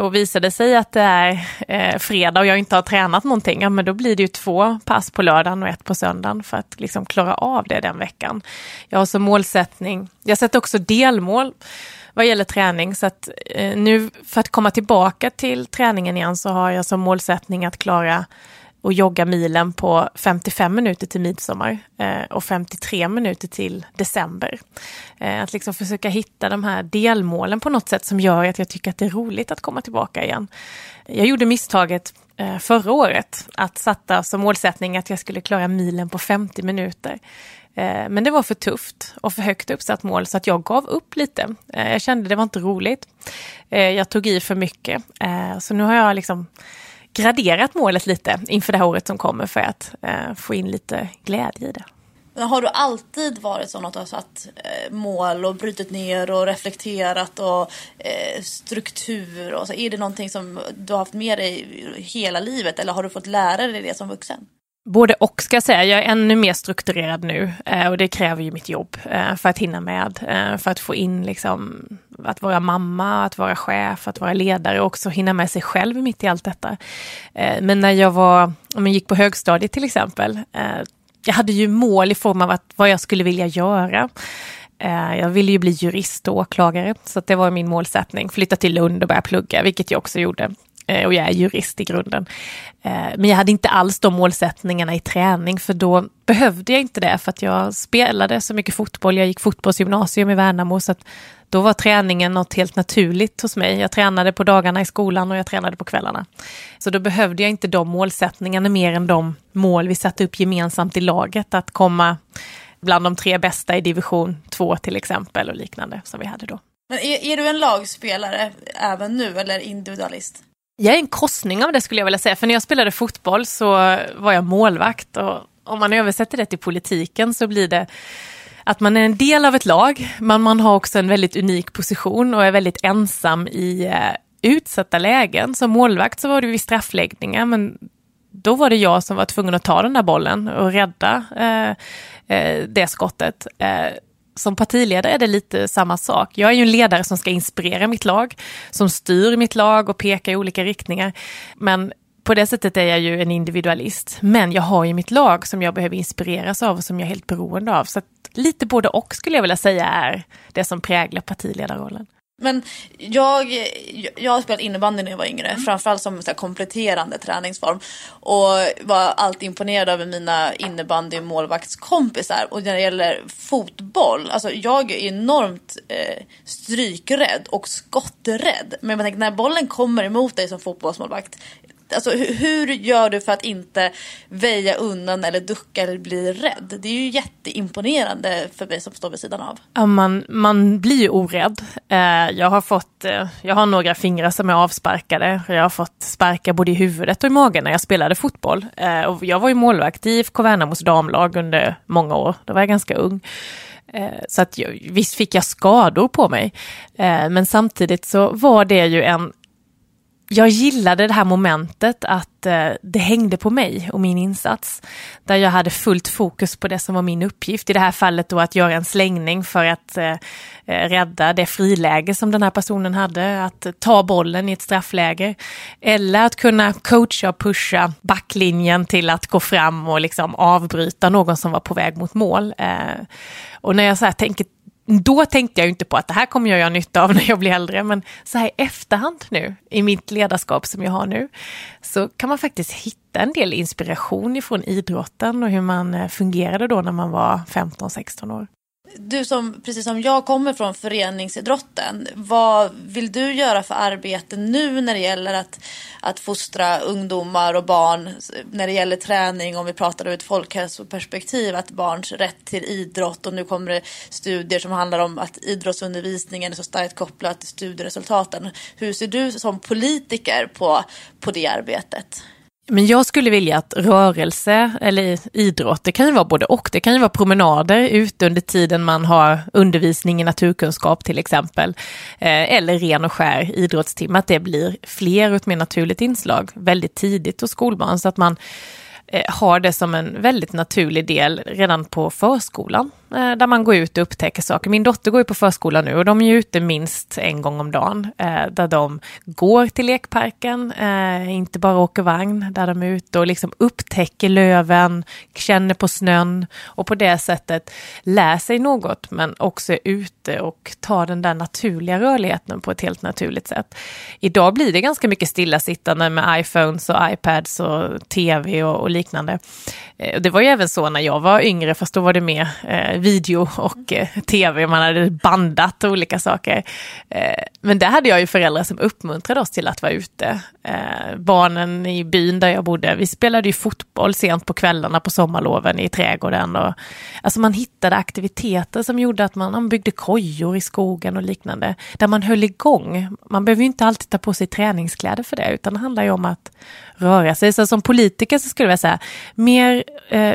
Och visade sig att det är fredag och jag inte har tränat någonting, ja, men då blir det ju 2 pass på lördagen och 1 på söndagen för att liksom klara av det den veckan. Jag har som målsättning, jag sätter också delmål vad gäller träning, så att nu för att komma tillbaka till träningen igen så har jag som målsättning att klara och jogga milen på 55 minuter till midsommar och 53 minuter till december. Att liksom försöka hitta de här delmålen på något sätt som gör att jag tycker att det är roligt att komma tillbaka igen. Jag gjorde misstaget förra året att sätta som målsättning att jag skulle klara milen på 50 minuter. Men det var för tufft och för högt uppsatt mål, så att jag gav upp lite. Jag kände det var inte roligt. Jag tog i för mycket. Så nu har jag liksom graderat målet lite inför det här året som kommer för att få in lite glädje i det. Men har du alltid varit sån att du har satt mål och brutit ner och reflekterat och struktur? Och så? Är det någonting som du har haft med dig hela livet, eller har du fått lära dig det som vuxen? Både och, ska jag säga. Jag är ännu mer strukturerad nu och det kräver ju mitt jobb för att hinna med, för att få in liksom, att vara mamma, att vara chef, att vara ledare och också hinna med sig själv mitt i allt detta. Men när jag gick på högstadiet till exempel, jag hade ju mål i form av vad jag skulle vilja göra. Jag ville ju bli jurist och åklagare, så att det var min målsättning. Flytta till Lund och börja plugga, vilket jag också gjorde. Och jag är jurist i grunden. Men jag hade inte alls de målsättningarna i träning, för då behövde jag inte det, för att jag spelade så mycket fotboll. Jag gick fotbollsgymnasium i Värnamo, så att då var träningen något helt naturligt hos mig. Jag tränade på dagarna i skolan och jag tränade på kvällarna. Så då behövde jag inte de målsättningarna mer än de mål vi satte upp gemensamt i laget. Att komma bland de 3 bästa i division 2 till exempel och liknande som vi hade då. Men är du en lagspelare även nu eller individualist? Jag är en korsning av det, skulle jag vilja säga. För när jag spelade fotboll så var jag målvakt. Och om man översätter det till politiken så blir det att man är en del av ett lag. Men man har också en väldigt unik position och är väldigt ensam i utsatta lägen. Som målvakt så var det vid straffläggningar, men då var det jag som var tvungen att ta den där bollen och rädda det skottet. Som partiledare är det lite samma sak. Jag är ju en ledare som ska inspirera mitt lag, som styr mitt lag och pekar i olika riktningar. Men på det sättet är jag ju en individualist. Men jag har ju mitt lag som jag behöver inspireras av och som jag är helt beroende av. Så att lite både och, skulle jag vilja säga, är det som präglar partiledarrollen. Men jag har spelat innebandy när jag var yngre, framförallt som så kompletterande träningsform, och var alltid imponerad över mina innebandy- och målvaktskompisar. Och när det gäller fotboll, alltså jag är enormt strykrädd och skotträdd, men jag tänker, när bollen kommer emot dig som fotbollsmålvakt, alltså hur gör du för att inte väja undan eller ducka eller bli rädd? Det är ju jätteimponerande för mig som står vid sidan av. Ja, man blir ju orädd. Jag har några fingrar som är avsparkade. Jag har fått sparka både i huvudet och i magen när jag spelade fotboll. Och jag var ju målvakt i IFK Värnamos damlag under många år. Då var jag ganska ung. Så att visst fick jag skador på mig. Men samtidigt så var det ju jag gillade det här momentet att det hängde på mig och min insats. Där jag hade fullt fokus på det som var min uppgift. I det här fallet då att göra en slängning för att rädda det friläge som den här personen hade. Att ta bollen i ett straffläge. Eller att kunna coacha och pusha backlinjen till att gå fram och liksom avbryta någon som var på väg mot mål. Och när jag så här tänker... Då tänkte jag ju inte på att det här kommer jag göra nytta av när jag blir äldre. Men så här i efterhand nu, i mitt ledarskap som jag har nu, så kan man faktiskt hitta en del inspiration ifrån idrotten och hur man fungerade då när man var 15-16 år. Du som, precis som jag, kommer från föreningsidrotten, vad vill du göra för arbete nu när det gäller att fostra ungdomar och barn, när det gäller träning, om vi pratar ur ett folkhälsoperspektiv, att barns rätt till idrott, och nu kommer det studier som handlar om att idrottsundervisningen är så starkt kopplad till studieresultaten. Hur ser du som politiker på det arbetet? Men jag skulle vilja att rörelse eller idrott, det kan ju vara både och. Det kan ju vara promenader ute under tiden man har undervisning i naturkunskap till exempel. Eller ren och skär idrottstimmar, att det blir fler och mer naturligt inslag väldigt tidigt hos skolbarn. Så att man har det som en väldigt naturlig del redan på förskolan. Där man går ut och upptäcker saker. Min dotter går ju på förskolan nu och de är ju ute minst en gång om dagen. Där de går till lekparken, inte bara åker vagn. Där de är ute och liksom upptäcker löven, känner på snön. Och på det sättet lär sig något, men också är ute och tar den där naturliga rörligheten på ett helt naturligt sätt. Idag blir det ganska mycket stillasittande med iPhones och iPads och tv och liknande. Det var ju även så när jag var yngre, fast då var det mer video och tv, man hade bandat olika saker. Men där hade jag ju föräldrar som uppmuntrade oss till att vara ute. Barnen i byn där jag bodde, vi spelade ju fotboll sent på kvällarna på sommarloven i trädgården. Och, alltså man hittade aktiviteter som gjorde att man byggde kojor i skogen och liknande. Där man höll igång. Man behöver ju inte alltid ta på sig träningskläder för det, utan det handlar ju om att röra sig. Så som politiker så skulle jag säga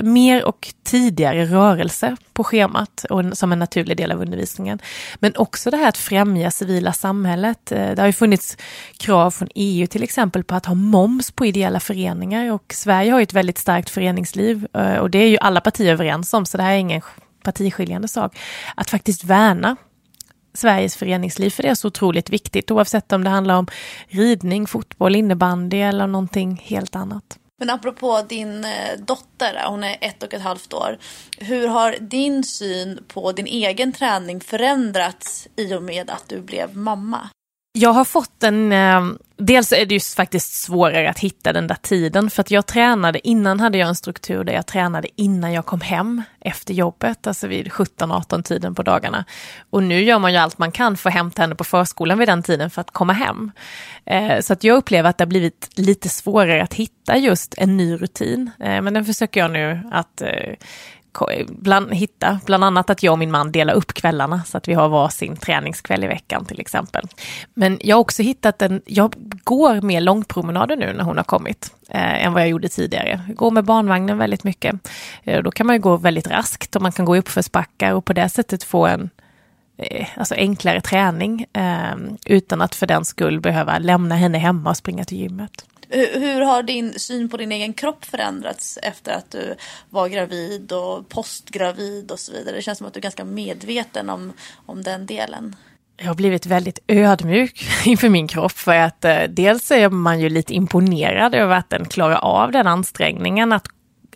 mer och tidigare rörelse på schemat och som en naturlig del av undervisningen. Men också det här att främja civila samhället. Det har ju funnits krav från EU till exempel på att ha moms på ideella föreningar, och Sverige har ju ett väldigt starkt föreningsliv och det är ju alla partier överens om, så det här är ingen partiskiljande sak. Att faktiskt värna Sveriges föreningsliv, för det är så otroligt viktigt oavsett om det handlar om ridning, fotboll, innebandy eller någonting helt annat. Men apropå din dotter, hon är 1,5 år. Hur har din syn på din egen träning förändrats i och med att du blev mamma? Jag har fått dels är det ju faktiskt svårare att hitta den där tiden, för att jag tränade, innan hade jag en struktur där jag tränade innan jag kom hem efter jobbet, alltså vid 17-18 tiden på dagarna. Och nu gör man ju allt man kan för att hämta henne på förskolan vid den tiden för att komma hem. Så att jag upplever att det har blivit lite svårare att hitta just en ny rutin. Men den försöker jag nu att... hitta. Bland annat att jag och min man delar upp kvällarna så att vi har varsin träningskväll i veckan till exempel. Men jag har också hittat jag går mer långpromenader nu när hon har kommit än vad jag gjorde tidigare. Jag går med barnvagnen väldigt mycket. Då kan man ju gå väldigt raskt och man kan gå upp för spackar och på det sättet få en alltså enklare träning utan att för den skull behöva lämna henne hemma och springa till gymmet. Hur har din syn på din egen kropp förändrats efter att du var gravid och postgravid och så vidare? Det känns som att du är ganska medveten om den delen. Jag har blivit väldigt ödmjuk inför min kropp, för att dels är man ju lite imponerad över att den klarar av den ansträngningen att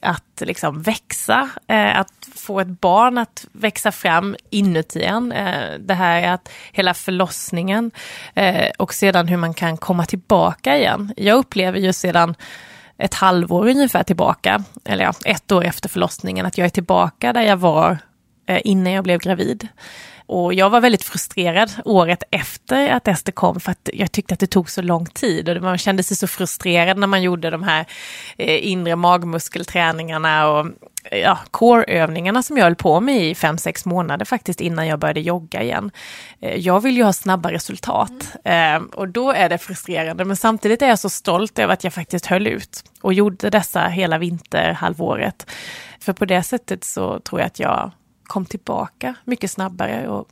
att liksom växa, att få ett barn att växa fram inuti en. Det här är att hela förlossningen och sedan hur man kan komma tillbaka igen. Jag upplever ju sedan ett halvår ungefär tillbaka, eller ja, ett år efter förlossningen, att jag är tillbaka där jag var innan jag blev gravid. Och jag var väldigt frustrerad året efter att Ester kom, för att jag tyckte att det tog så lång tid. Och man kände sig så frustrerad när man gjorde de här inre magmuskelträningarna och ja, core-övningarna som jag höll på med i 5-6 månader faktiskt innan jag började jogga igen. Jag vill ju ha snabba resultat och då är det frustrerande, men samtidigt är jag så stolt över att jag faktiskt höll ut och gjorde dessa hela vinterhalvåret. För på det sättet så tror jag att jag kom tillbaka mycket snabbare, och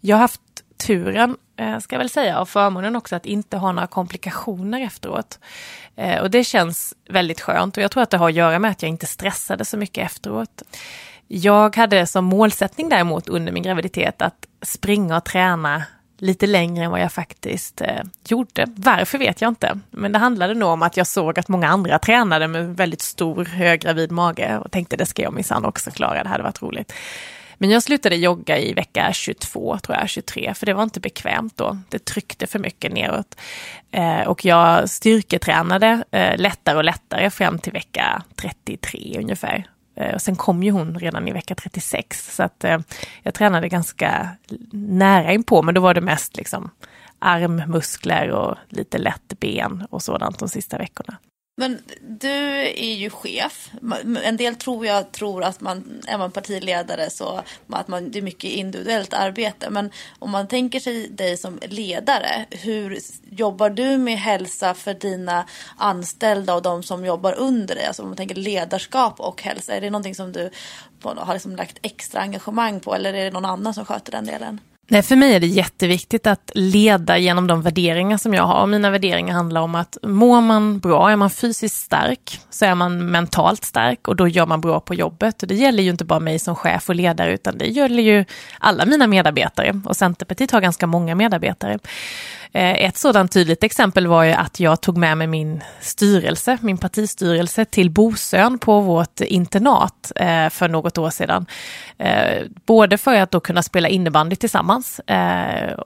jag har haft turen, ska jag väl säga, och förmånen också att inte ha några komplikationer efteråt. Och det känns väldigt skönt, och jag tror att det har att göra med att jag inte stressade så mycket efteråt. Jag hade som målsättning däremot under min graviditet att springa och träna lite längre än vad jag faktiskt gjorde. Varför vet jag inte. Men det handlade nog om att jag såg att många andra tränade med väldigt stor, höggravid mage och tänkte, det ska jag minsann också klara, det hade varit roligt. Men jag slutade jogga i vecka 22, tror jag, 23, för det var inte bekvämt då. Det tryckte för mycket neråt. Och jag styrketränade lättare och lättare fram till vecka 33 ungefär. Och sen kom ju hon redan i vecka 36, så att jag tränade ganska nära inpå, men då var det mest liksom armmuskler och lite lätt ben och sådant de sista veckorna. Men du är ju chef. En del tror att man är man partiledare, så att man, det är mycket individuellt arbete. Men om man tänker sig dig som ledare, hur jobbar du med hälsa för dina anställda och de som jobbar under dig? Alltså om man tänker ledarskap och hälsa, är det någonting som du har liksom lagt extra engagemang på, eller är det någon annan som sköter den delen? Nej, för mig är det jätteviktigt att leda genom de värderingar som jag har. Mina värderingar handlar om att mår man bra, är man fysiskt stark, så är man mentalt stark, och då gör man bra på jobbet. Och det gäller ju inte bara mig som chef och ledare, utan det gäller ju alla mina medarbetare. Och Centerpartiet har ganska många medarbetare. Ett sådant tydligt exempel var ju att jag tog med mig min styrelse, min partistyrelse, till Bosön på vårt internat för något år sedan. Både för att då kunna spela innebandy tillsammans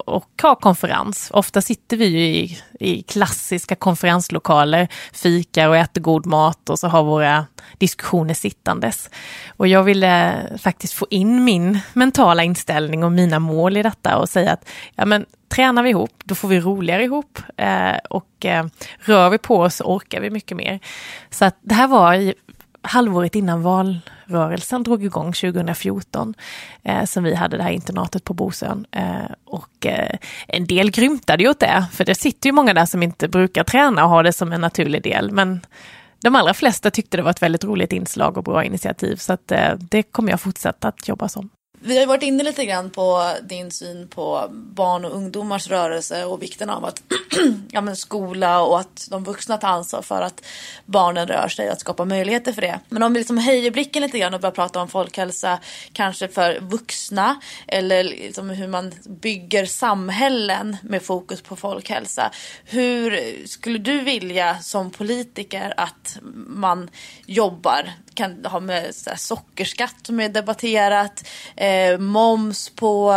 och ha konferens. Ofta sitter vi ju i klassiska konferenslokaler, fikar och äter god mat, och så har våra diskussioner sittandes. Och jag ville faktiskt få in min mentala inställning och mina mål i detta och säga att ja, men tränar vi ihop, då får vi roligare ihop, och rör vi på oss orkar vi mycket mer. Så att det här var halvåret innan valrörelsen drog igång 2014, som vi hade det här internatet på Bosön. Och en del grymtade ju åt det, för det sitter ju många där som inte brukar träna och har det som en naturlig del. Men de allra flesta tyckte det var ett väldigt roligt inslag och bra initiativ, så att det kommer jag fortsätta att jobba som. Vi har varit inne lite grann på din syn på barn och ungdomars rörelse och vikten av att ja, men skola och att de vuxna tar ansvar för att barnen rör sig och att skapa möjligheter för det. Men om vi liksom höjer blicken lite grann och börjar prata om folkhälsa kanske för vuxna, eller liksom hur man bygger samhällen med fokus på folkhälsa. Hur skulle du vilja som politiker att man jobbar? Kan ha med så här, sockerskatt som är debatterat, moms på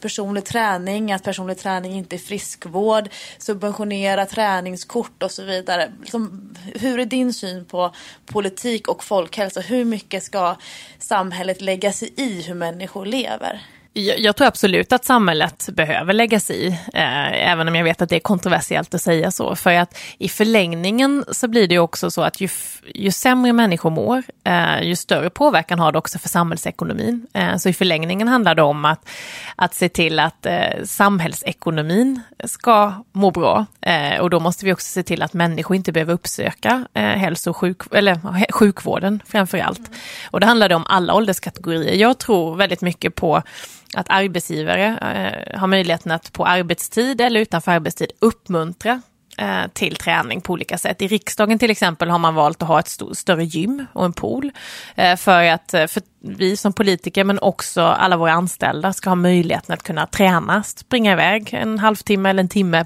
personlig träning, att personlig träning inte är friskvård, subventionera träningskort och så vidare. Liksom, hur är din syn på politik och folkhälsa? Hur mycket ska samhället lägga sig i hur människor lever? Jag tror absolut att samhället behöver lägga sig i, även om jag vet att det är kontroversiellt att säga så. För att i förlängningen så blir det ju också så att ju sämre människor mår, ju större påverkan har det också för samhällsekonomin. Så i förlängningen handlar det om att se till att samhällsekonomin ska må bra. Och då måste vi också se till att människor inte behöver uppsöka sjukvården framför allt. Och det handlar om alla ålderskategorier. Jag tror väldigt mycket på att arbetsgivare har möjligheten att på arbetstid eller utanför arbetstid uppmuntra till träning på olika sätt. I riksdagen till exempel har man valt att ha ett större gym och en pool för vi som politiker, men också alla våra anställda, ska ha möjligheten att kunna träna, springa iväg en halvtimme eller en timme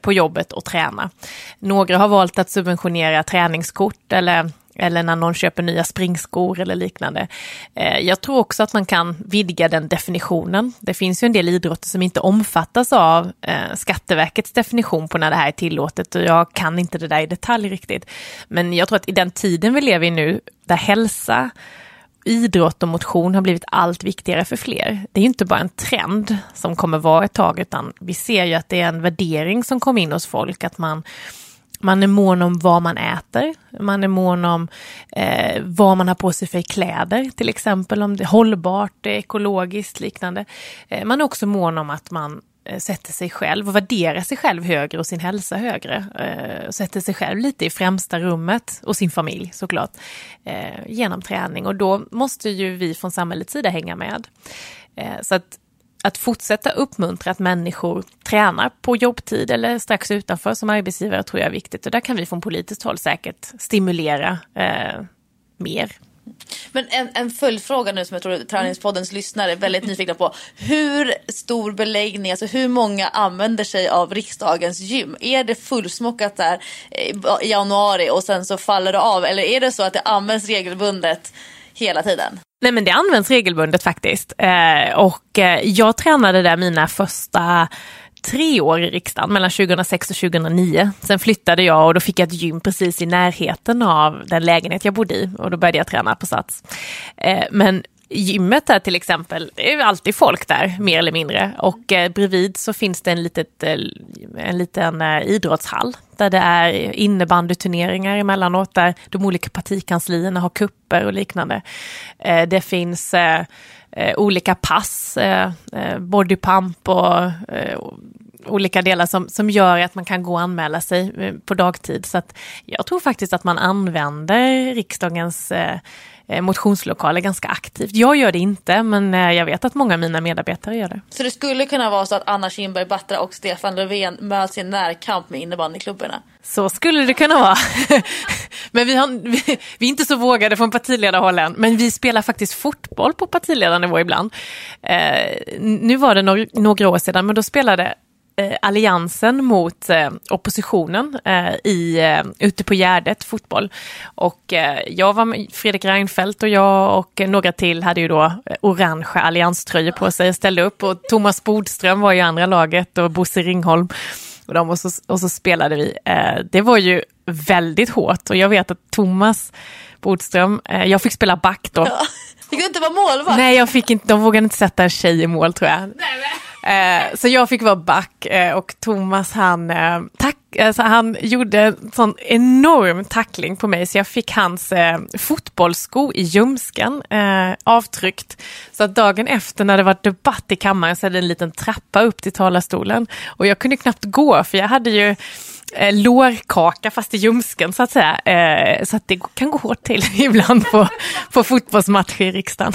på jobbet och träna. Några har valt att subventionera träningskort eller eller när någon köper nya springskor eller liknande. Jag tror också att man kan vidga den definitionen. Det finns ju en del idrotter som inte omfattas av Skatteverkets definition på när det här är tillåtet, och jag kan inte det där i detalj riktigt. Men jag tror att i den tiden vi lever i nu, där hälsa, idrott och motion har blivit allt viktigare för fler. Det är ju inte bara en trend som kommer vara ett tag, utan vi ser ju att det är en värdering som kommer in hos folk, att man är mån om vad man äter, man är mån om vad man har på sig för kläder, till exempel om det är hållbart, ekologiskt, liknande. Man är också mån om att man sätter sig själv och värderar sig själv högre och sin hälsa högre. Sätter sig själv lite i främsta rummet och sin familj såklart genom träning. Och då måste ju vi från samhällets sida hänga med. Så att fortsätta uppmuntra att människor tränar på jobbtid eller strax utanför som arbetsgivare tror jag är viktigt. Och där kan vi från politiskt håll säkert stimulera mer. Men en följdfråga nu som jag tror träningspoddens lyssnare är väldigt nyfikna på. Hur stor beläggning, alltså hur många använder sig av riksdagens gym? Är det fullsmockat där i januari och sen så faller det av? Eller är det så att det används regelbundet hela tiden? Nej, men det används regelbundet faktiskt. Och jag tränade där mina första 3 år i riksdagen, mellan 2006 och 2009. Sen flyttade jag och då fick jag ett gym precis i närheten av den lägenhet jag bodde i. Och då började jag träna på Sats. Men gymmet här till exempel, det är ju alltid folk där, mer eller mindre. Och bredvid så finns det en liten idrottshall där det är innebandyturneringar emellanåt, där de olika partikanslierna har kupper och liknande. Det finns olika pass, bodypump och olika delar som gör att man kan gå och anmäla sig på dagtid. Så att jag tror faktiskt att man använder riksdagens motionslokaler ganska aktivt. Jag gör det inte, men jag vet att många av mina medarbetare gör det. Så det skulle kunna vara så att Anna Kinberg Batra och Stefan Löfven möts i en närkamp med innebandyklubbarna? Så skulle det kunna vara. Men vi är inte så vågade från partiledarhållen, men vi spelar faktiskt fotboll på partiledarnivå ibland. Nu var det några år sedan, men då spelade alliansen mot oppositionen ute på Gärdet fotboll. Och jag var med, Fredrik Reinfeldt och jag och några till hade ju då orange allianströjor på sig och ställde upp. Och Thomas Bodström var ju andra laget och Bosse Ringholm. Och så spelade vi. Det var ju väldigt hårt. Och jag vet att Thomas Bodström, jag fick spela back då. Ja. Fick du inte vara målvakt? Nej, jag fick inte. De vågade inte sätta en tjej i mål, tror jag. Nej. Så jag fick vara back och Thomas han gjorde en sån enorm tackling på mig så jag fick hans fotbollssko i ljumsken avtryckt. Så att dagen efter när det var debatt i kammaren så hade en liten trappa upp till talarstolen och jag kunde knappt gå för jag hade ju lårkaka fast i ljumsken så att säga. Så att det kan gå hårt till ibland på fotbollsmatcher i riksdagen.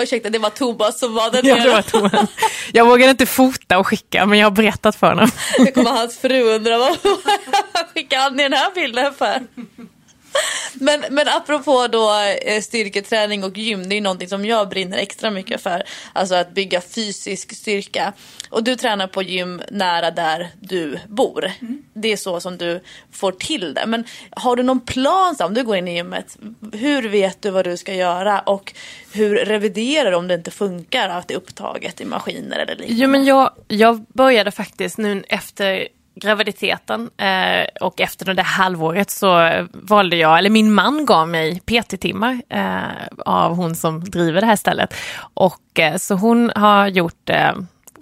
Ursäkta, det var Thomas som var den där. Ja, det var Thomas. Jag vågade inte fota och skicka, men jag har berättat för honom. Det kommer hans fru undra vad skickade han i den här bilden för. Men apropå då styrketräning och gym, det är någonting som jag brinner extra mycket för. Alltså att bygga fysisk styrka. Och du tränar på gym nära där du bor. Mm. Det är så som du får till det. Men har du någon plan om du går in i gymmet? Hur vet du vad du ska göra? Och hur reviderar du om det inte funkar? Att det är upptaget i maskiner eller liknande? Jo, men jag började faktiskt nu efter graviditeten och efter det där halvåret så valde jag, eller min man gav mig PT-timmar av hon som driver det här stället. Och så hon har gjort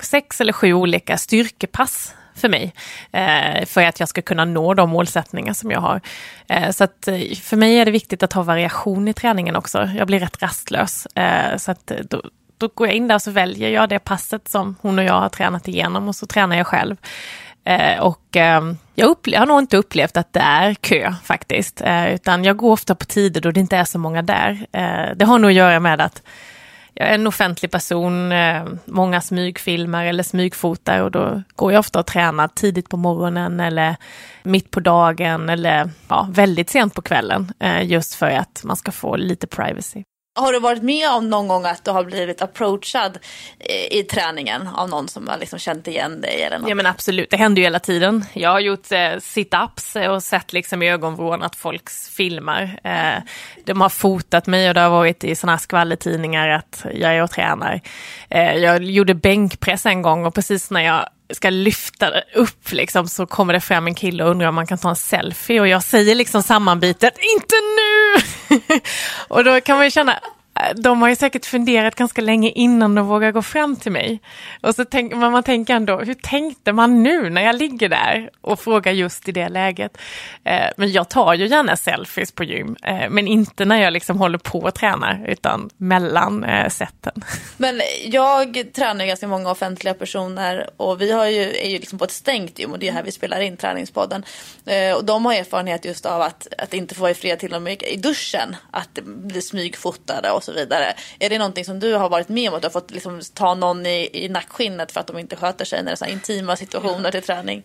6 eller 7 olika styrkepass för mig för att jag ska kunna nå de målsättningar som jag har. Så att för mig är det viktigt att ha variation i träningen också. Jag blir rätt rastlös så att då går jag in där och så väljer jag det passet som hon och jag har tränat igenom och så tränar jag själv. Och jag har nog inte upplevt att det är kö faktiskt, utan jag går ofta på tider då det inte är så många där. Det har nog att göra med att jag är en offentlig person, många smygfilmer eller smygfotar och då går jag ofta och tränar tidigt på morgonen eller mitt på dagen eller väldigt sent på kvällen just för att man ska få lite privacy. Har du varit med om någon gång att du har blivit approachad i träningen av någon som har liksom känt igen dig eller något? Ja, men absolut, det händer ju hela tiden. Jag har gjort sit-ups och sett liksom i ögonvrån att folk filmar. De har fotat mig och det har varit i såna här skvallertidningar att jag är och tränar. Jag gjorde bänkpress en gång och precis när jag ska lyfta upp liksom, så kommer det fram en kille och undrar om man kan ta en selfie och jag säger liksom sammanbitet inte nu! Och då kan man ju känna, de har ju säkert funderat ganska länge innan de vågar gå fram till mig. Och så man tänker ändå, hur tänkte man nu när jag ligger där och frågar just i det läget? Men jag tar ju gärna selfies på gym, men inte när jag liksom håller på och tränar, utan mellan sätten. Men jag tränar ju ganska många offentliga personer och vi har ju, är ju liksom på ett stängt gym och det är här vi spelar in träningspodden. Och de har erfarenhet just av att inte få vara i fred till och med i duschen, att bli smygfotade och så vidare. Är det någonting som du har varit med om att du har fått liksom ta någon i nackskinnet för att de inte sköter sig när det är så här intima situationer till träning?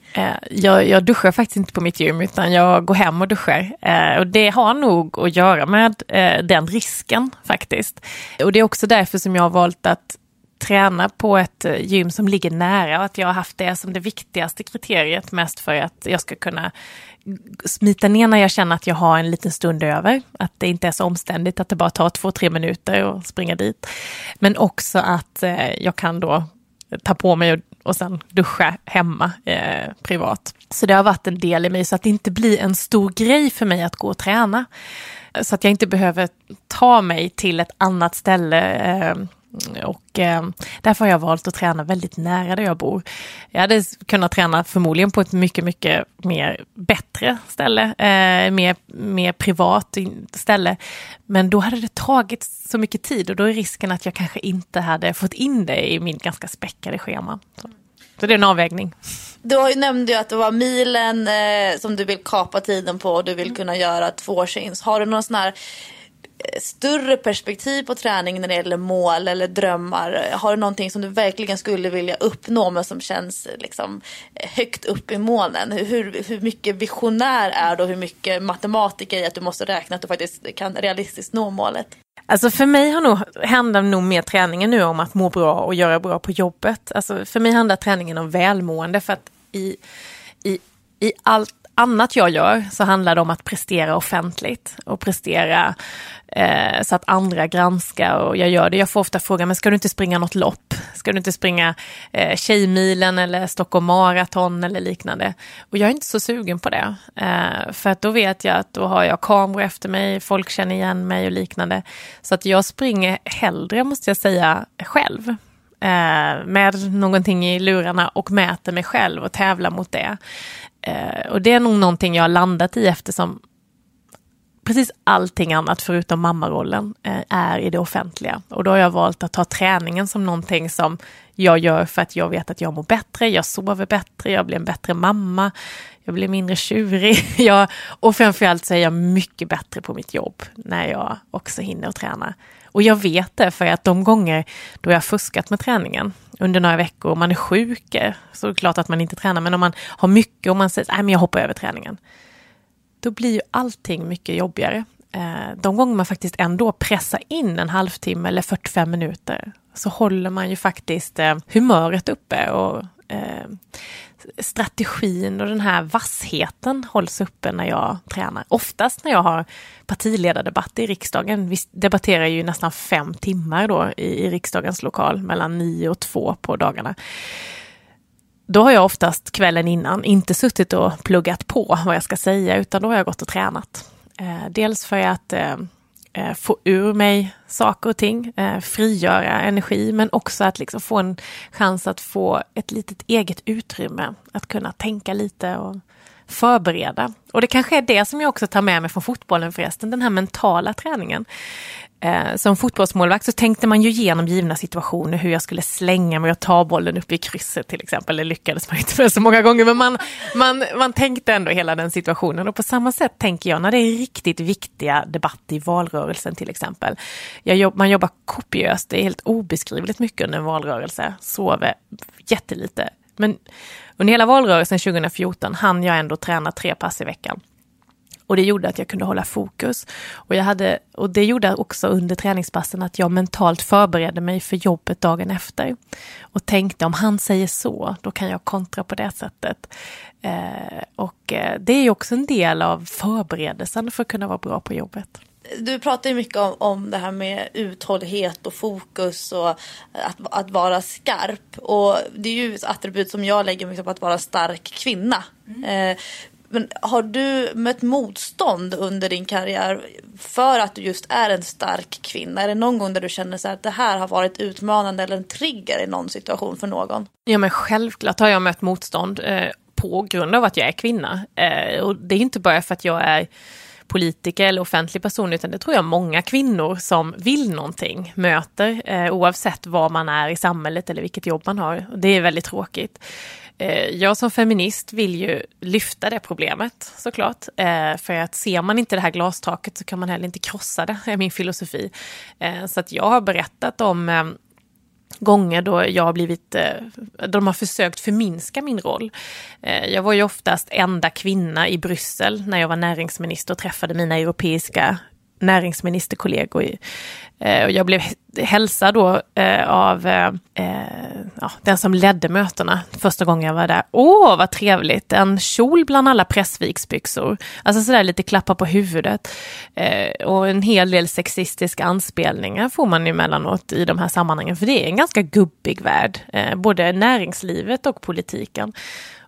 Jag duschar faktiskt inte på mitt gym utan jag går hem och duschar. Och det har nog att göra med den risken faktiskt. Och det är också därför som jag har valt att träna på ett gym som ligger nära och att jag har haft det som det viktigaste kriteriet mest för att jag ska kunna smita ner när jag känner att jag har en liten stund över. Att det inte är så omständigt att det bara tar 2-3 minuter och springa dit. Men också att jag kan då ta på mig och sen duscha hemma privat. Så det har varit en del i mig så att det inte blir en stor grej för mig att gå och träna. Så att jag inte behöver ta mig till ett annat ställe och därför har jag valt att träna väldigt nära där jag bor. Jag hade kunnat träna förmodligen på ett mycket, mycket mer bättre ställe, mer privat ställe. Men då hade det tagit så mycket tid och då är risken att jag kanske inte hade fått in det i min ganska späckade schema. Så det är en avvägning. Du nämnde ju att det var milen som du vill kapa tiden på och du vill kunna göra 2 års ins. Har du någon sån här större perspektiv på träning när det gäller mål eller drömmar? Har du någonting som du verkligen skulle vilja uppnå men som känns liksom högt upp i molnen? Hur mycket visionär är du och hur mycket matematiker i att du måste räkna att du faktiskt kan realistiskt nå målet? Alltså för mig handlar nog mer träningen nu om att må bra och göra bra på jobbet. Alltså för mig handlar träningen om välmående för att i allt annat jag gör så handlar det om att prestera offentligt och prestera så att andra granskar och jag gör det. Jag får ofta frågan, men ska du inte springa något lopp? Ska du inte springa Tjejmilen eller Stockholm Marathon eller liknande? Och jag är inte så sugen på det. För att då vet jag att då har jag kameror efter mig, folk känner igen mig och liknande. Så att jag springer hellre, måste jag säga, själv. Med någonting i lurarna och mäter mig själv och tävlar mot det. Och det är nog någonting jag har landat i eftersom precis allting annat förutom mammarollen är i det offentliga. Och då har jag valt att ta träningen som någonting som jag gör för att jag vet att jag mår bättre, jag sover bättre, jag blir en bättre mamma, jag blir mindre tjurig. Och framförallt så är jag mycket bättre på mitt jobb när jag också hinner att träna. Och jag vet det för att de gånger då jag fuskat med träningen under några veckor och man är sjuk så är det klart att man inte tränar. Men om man har mycket och man säger att jag hoppar över träningen, då blir ju allting mycket jobbigare. De gånger man faktiskt ändå pressar in en halvtimme eller 45 minuter så håller man ju faktiskt humöret uppe och strategin och den här vassheten hålls uppe när jag tränar. Oftast när jag har partiledardebatt i riksdagen, vi debatterar ju nästan 5 timmar då i riksdagens lokal mellan 9 och 2 på dagarna. Då har jag oftast kvällen innan inte suttit och pluggat på vad jag ska säga utan då har jag gått och tränat. Dels för att få ur mig saker och ting, frigöra energi men också att liksom få en chans att få ett litet eget utrymme att kunna tänka lite och förbereda. Och det kanske är det som jag också tar med mig från fotbollen förresten, den här mentala träningen. Som fotbollsmålvakt så tänkte man ju igenom givna situationer hur jag skulle slänga mig och ta bollen upp i krysset till exempel. Det lyckades man inte med så många gånger men man tänkte ändå hela den situationen. Och på samma sätt tänker jag när det är riktigt viktiga debatter i valrörelsen till exempel. Man jobbar kopiöst, det är helt obeskrivligt mycket under en valrörelse. Sover jättelite. Men under hela valrörelsen 2014 hann jag ändå träna 3 pass i veckan. Och det gjorde att jag kunde hålla fokus. Och det gjorde också under träningspassen att jag mentalt förberedde mig för jobbet dagen efter. Och tänkte, om han säger så, då kan jag kontra på det sättet. Och det är ju också en del av förberedelsen för att kunna vara bra på jobbet. Du pratar ju mycket om det här med uthållighet och fokus och att vara skarp. Och det är ju ett attribut som jag lägger mycket på, att vara stark kvinna. Mm. Men har du mött motstånd under din karriär för att du just är en stark kvinna? Är det någon gång där du känner så här att det här har varit utmanande eller en trigger i någon situation för någon? Ja, men självklart har jag mött motstånd på grund av att jag är kvinna. Och det är inte bara för att jag är politiker eller offentlig person, utan det tror jag många kvinnor som vill någonting möter, oavsett var man är i samhället eller vilket jobb man har. Det är väldigt tråkigt. Jag som feminist vill ju lyfta det problemet, såklart. För att ser man inte det här glastaket så kan man heller inte krossa det, är min filosofi. Så att jag har berättat om gånger då jag har blivit, de har försökt förminska min roll. Jag var ju oftast enda kvinna i Bryssel när jag var näringsminister och träffade mina europeiska näringsministerkollegor. Och jag blev hälsad då av den som ledde mötena första gången jag var där. Åh, vad trevligt! En kjol bland alla pressviksbyxor. Alltså sådär lite klappa på huvudet. Och en hel del sexistiska anspelningar får man emellanåt i de här sammanhangen. För det är en ganska gubbig värld. Både näringslivet och politiken.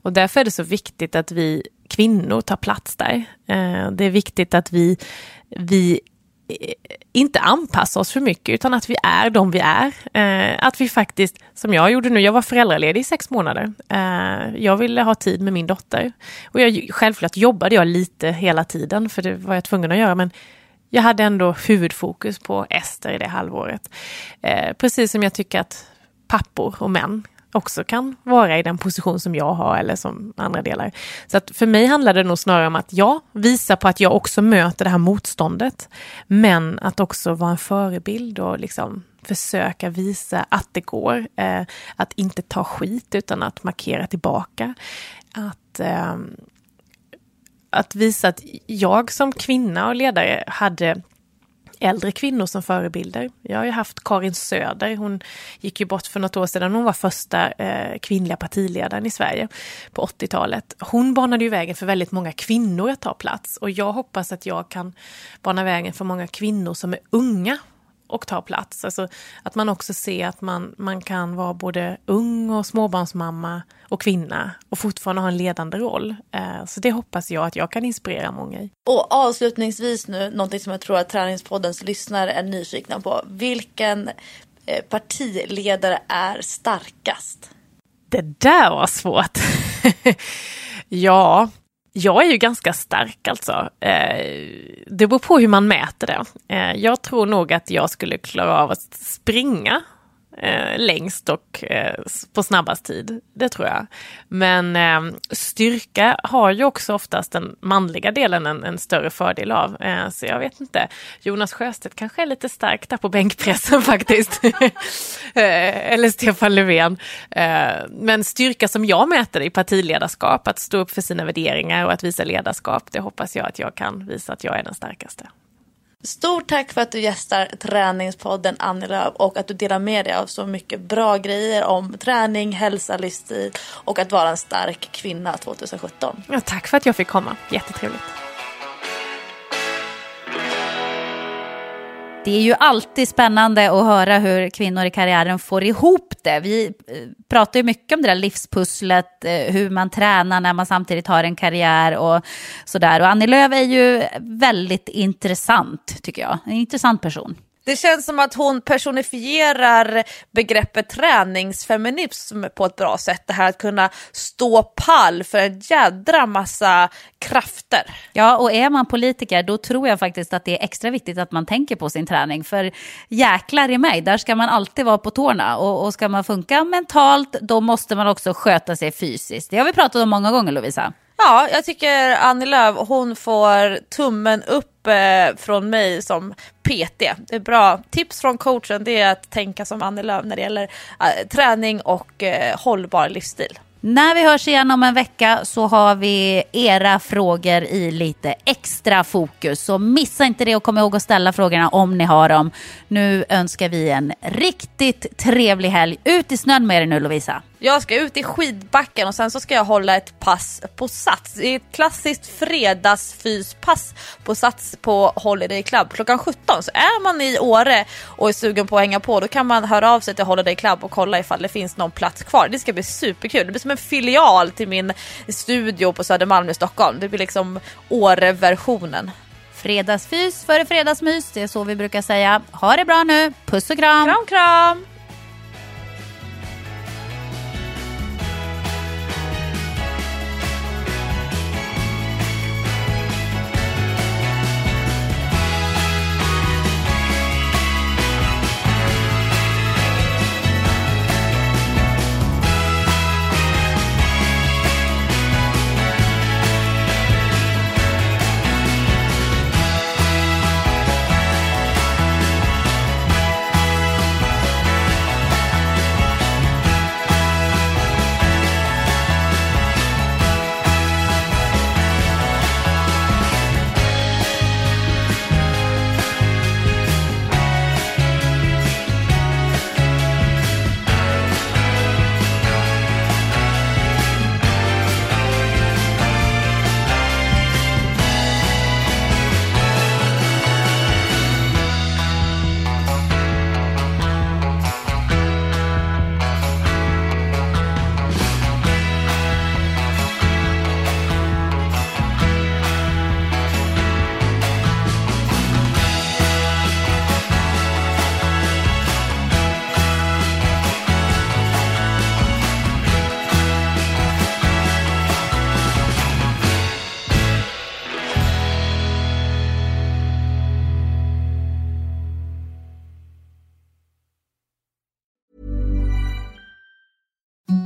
Och därför är det så viktigt att vi kvinnor tar plats där. Det är viktigt att vi inte anpassa oss för mycket, utan att vi är de vi är. Att vi faktiskt, som jag gjorde nu, jag var föräldraledig i 6 månader. Jag ville ha tid med min dotter. Och självklart jobbade jag lite hela tiden, för det var jag tvungen att göra, men jag hade ändå huvudfokus på Ester i det halvåret. Precis som jag tycker att pappor och män också kan vara i den position som jag har eller som andra delar. Så att för mig handlar det nog snarare om att jag visar på att jag också möter det här motståndet, men att också vara en förebild och liksom försöka visa att det går, att inte ta skit utan att markera tillbaka, att visa att jag som kvinna och ledare hade äldre kvinnor som förebilder. Jag har ju haft Karin Söder, hon gick ju bort för något år sedan, hon var första kvinnliga partiledaren i Sverige på 80-talet. Hon banade ju vägen för väldigt många kvinnor att ta plats, och jag hoppas att jag kan bana vägen för många kvinnor som är unga och tar plats. Alltså att man också ser att man kan vara både ung och småbarnsmamma och kvinna och fortfarande ha en ledande roll. Så det hoppas jag att jag kan inspirera många i. Och avslutningsvis nu, någonting som jag tror att Träningspoddens lyssnare är nyfikna på. Vilken partiledare är starkast? Det där var svårt. Ja, jag är ju ganska stark alltså. Det beror på hur man mäter det. Jag tror nog att jag skulle klara av att springa längst och på snabbast tid. Det tror jag. Men styrka har ju också oftast den manliga delen en större fördel av. Så jag vet inte. Jonas Sjöstedt kanske är lite stark där på bänkpressen faktiskt. Eller Stefan Löfven. Men styrka som jag mäter i partiledarskap, att stå upp för sina värderingar och att visa ledarskap, det hoppas jag att jag kan visa att jag är den starkaste. Stort tack för att du gästar Träningspodden, Annie Lööf, och att du delar med dig av så mycket bra grejer om träning, hälsa, livsstil och att vara en stark kvinna 2017. Ja, tack för att jag fick komma. Jättetrevligt. Det är ju alltid spännande att höra hur kvinnor i karriären får ihop det. Vi pratar ju mycket om det där livspusslet, hur man tränar när man samtidigt har en karriär och sådär. Och Annie Lööf är ju väldigt intressant, tycker jag. En intressant person. Det känns som att hon personifierar begreppet träningsfeminism på ett bra sätt. Det här att kunna stå pall för en jädra massa krafter. Ja, och är man politiker då tror jag faktiskt att det är extra viktigt att man tänker på sin träning. För jäklar i mig, där ska man alltid vara på tårna. Och ska man funka mentalt, då måste man också sköta sig fysiskt. Det har vi pratat om många gånger, Lovisa. Ja, jag tycker Annie Lööf, hon får tummen upp från mig som PT. Det är bra tips från coachen, det är att tänka som Annie Lööf när det gäller träning och hållbar livsstil. När vi hörs igen om en vecka så har vi era frågor i lite extra fokus. Så missa inte det och kom ihåg att ställa frågorna om ni har dem. Nu önskar vi en riktigt trevlig helg. Ut i snön med er nu, Lovisa. Jag ska ut i skidbacken och sen så ska jag hålla ett pass på Sats. Det är ett klassiskt fredagsfyspass på Sats på Holiday Club. Klockan 17 så är man i Åre och är sugen på att hänga på. Då kan man höra av sig till Holiday Club och kolla ifall det finns någon plats kvar. Det ska bli superkul. Det blir som en filial till min studio på Södermalm i Stockholm. Det blir liksom Åre-versionen. Fredagsfys före fredagsmys, det är så vi brukar säga. Ha det bra nu. Puss och kram. Kram, kram.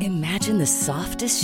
Imagine the softest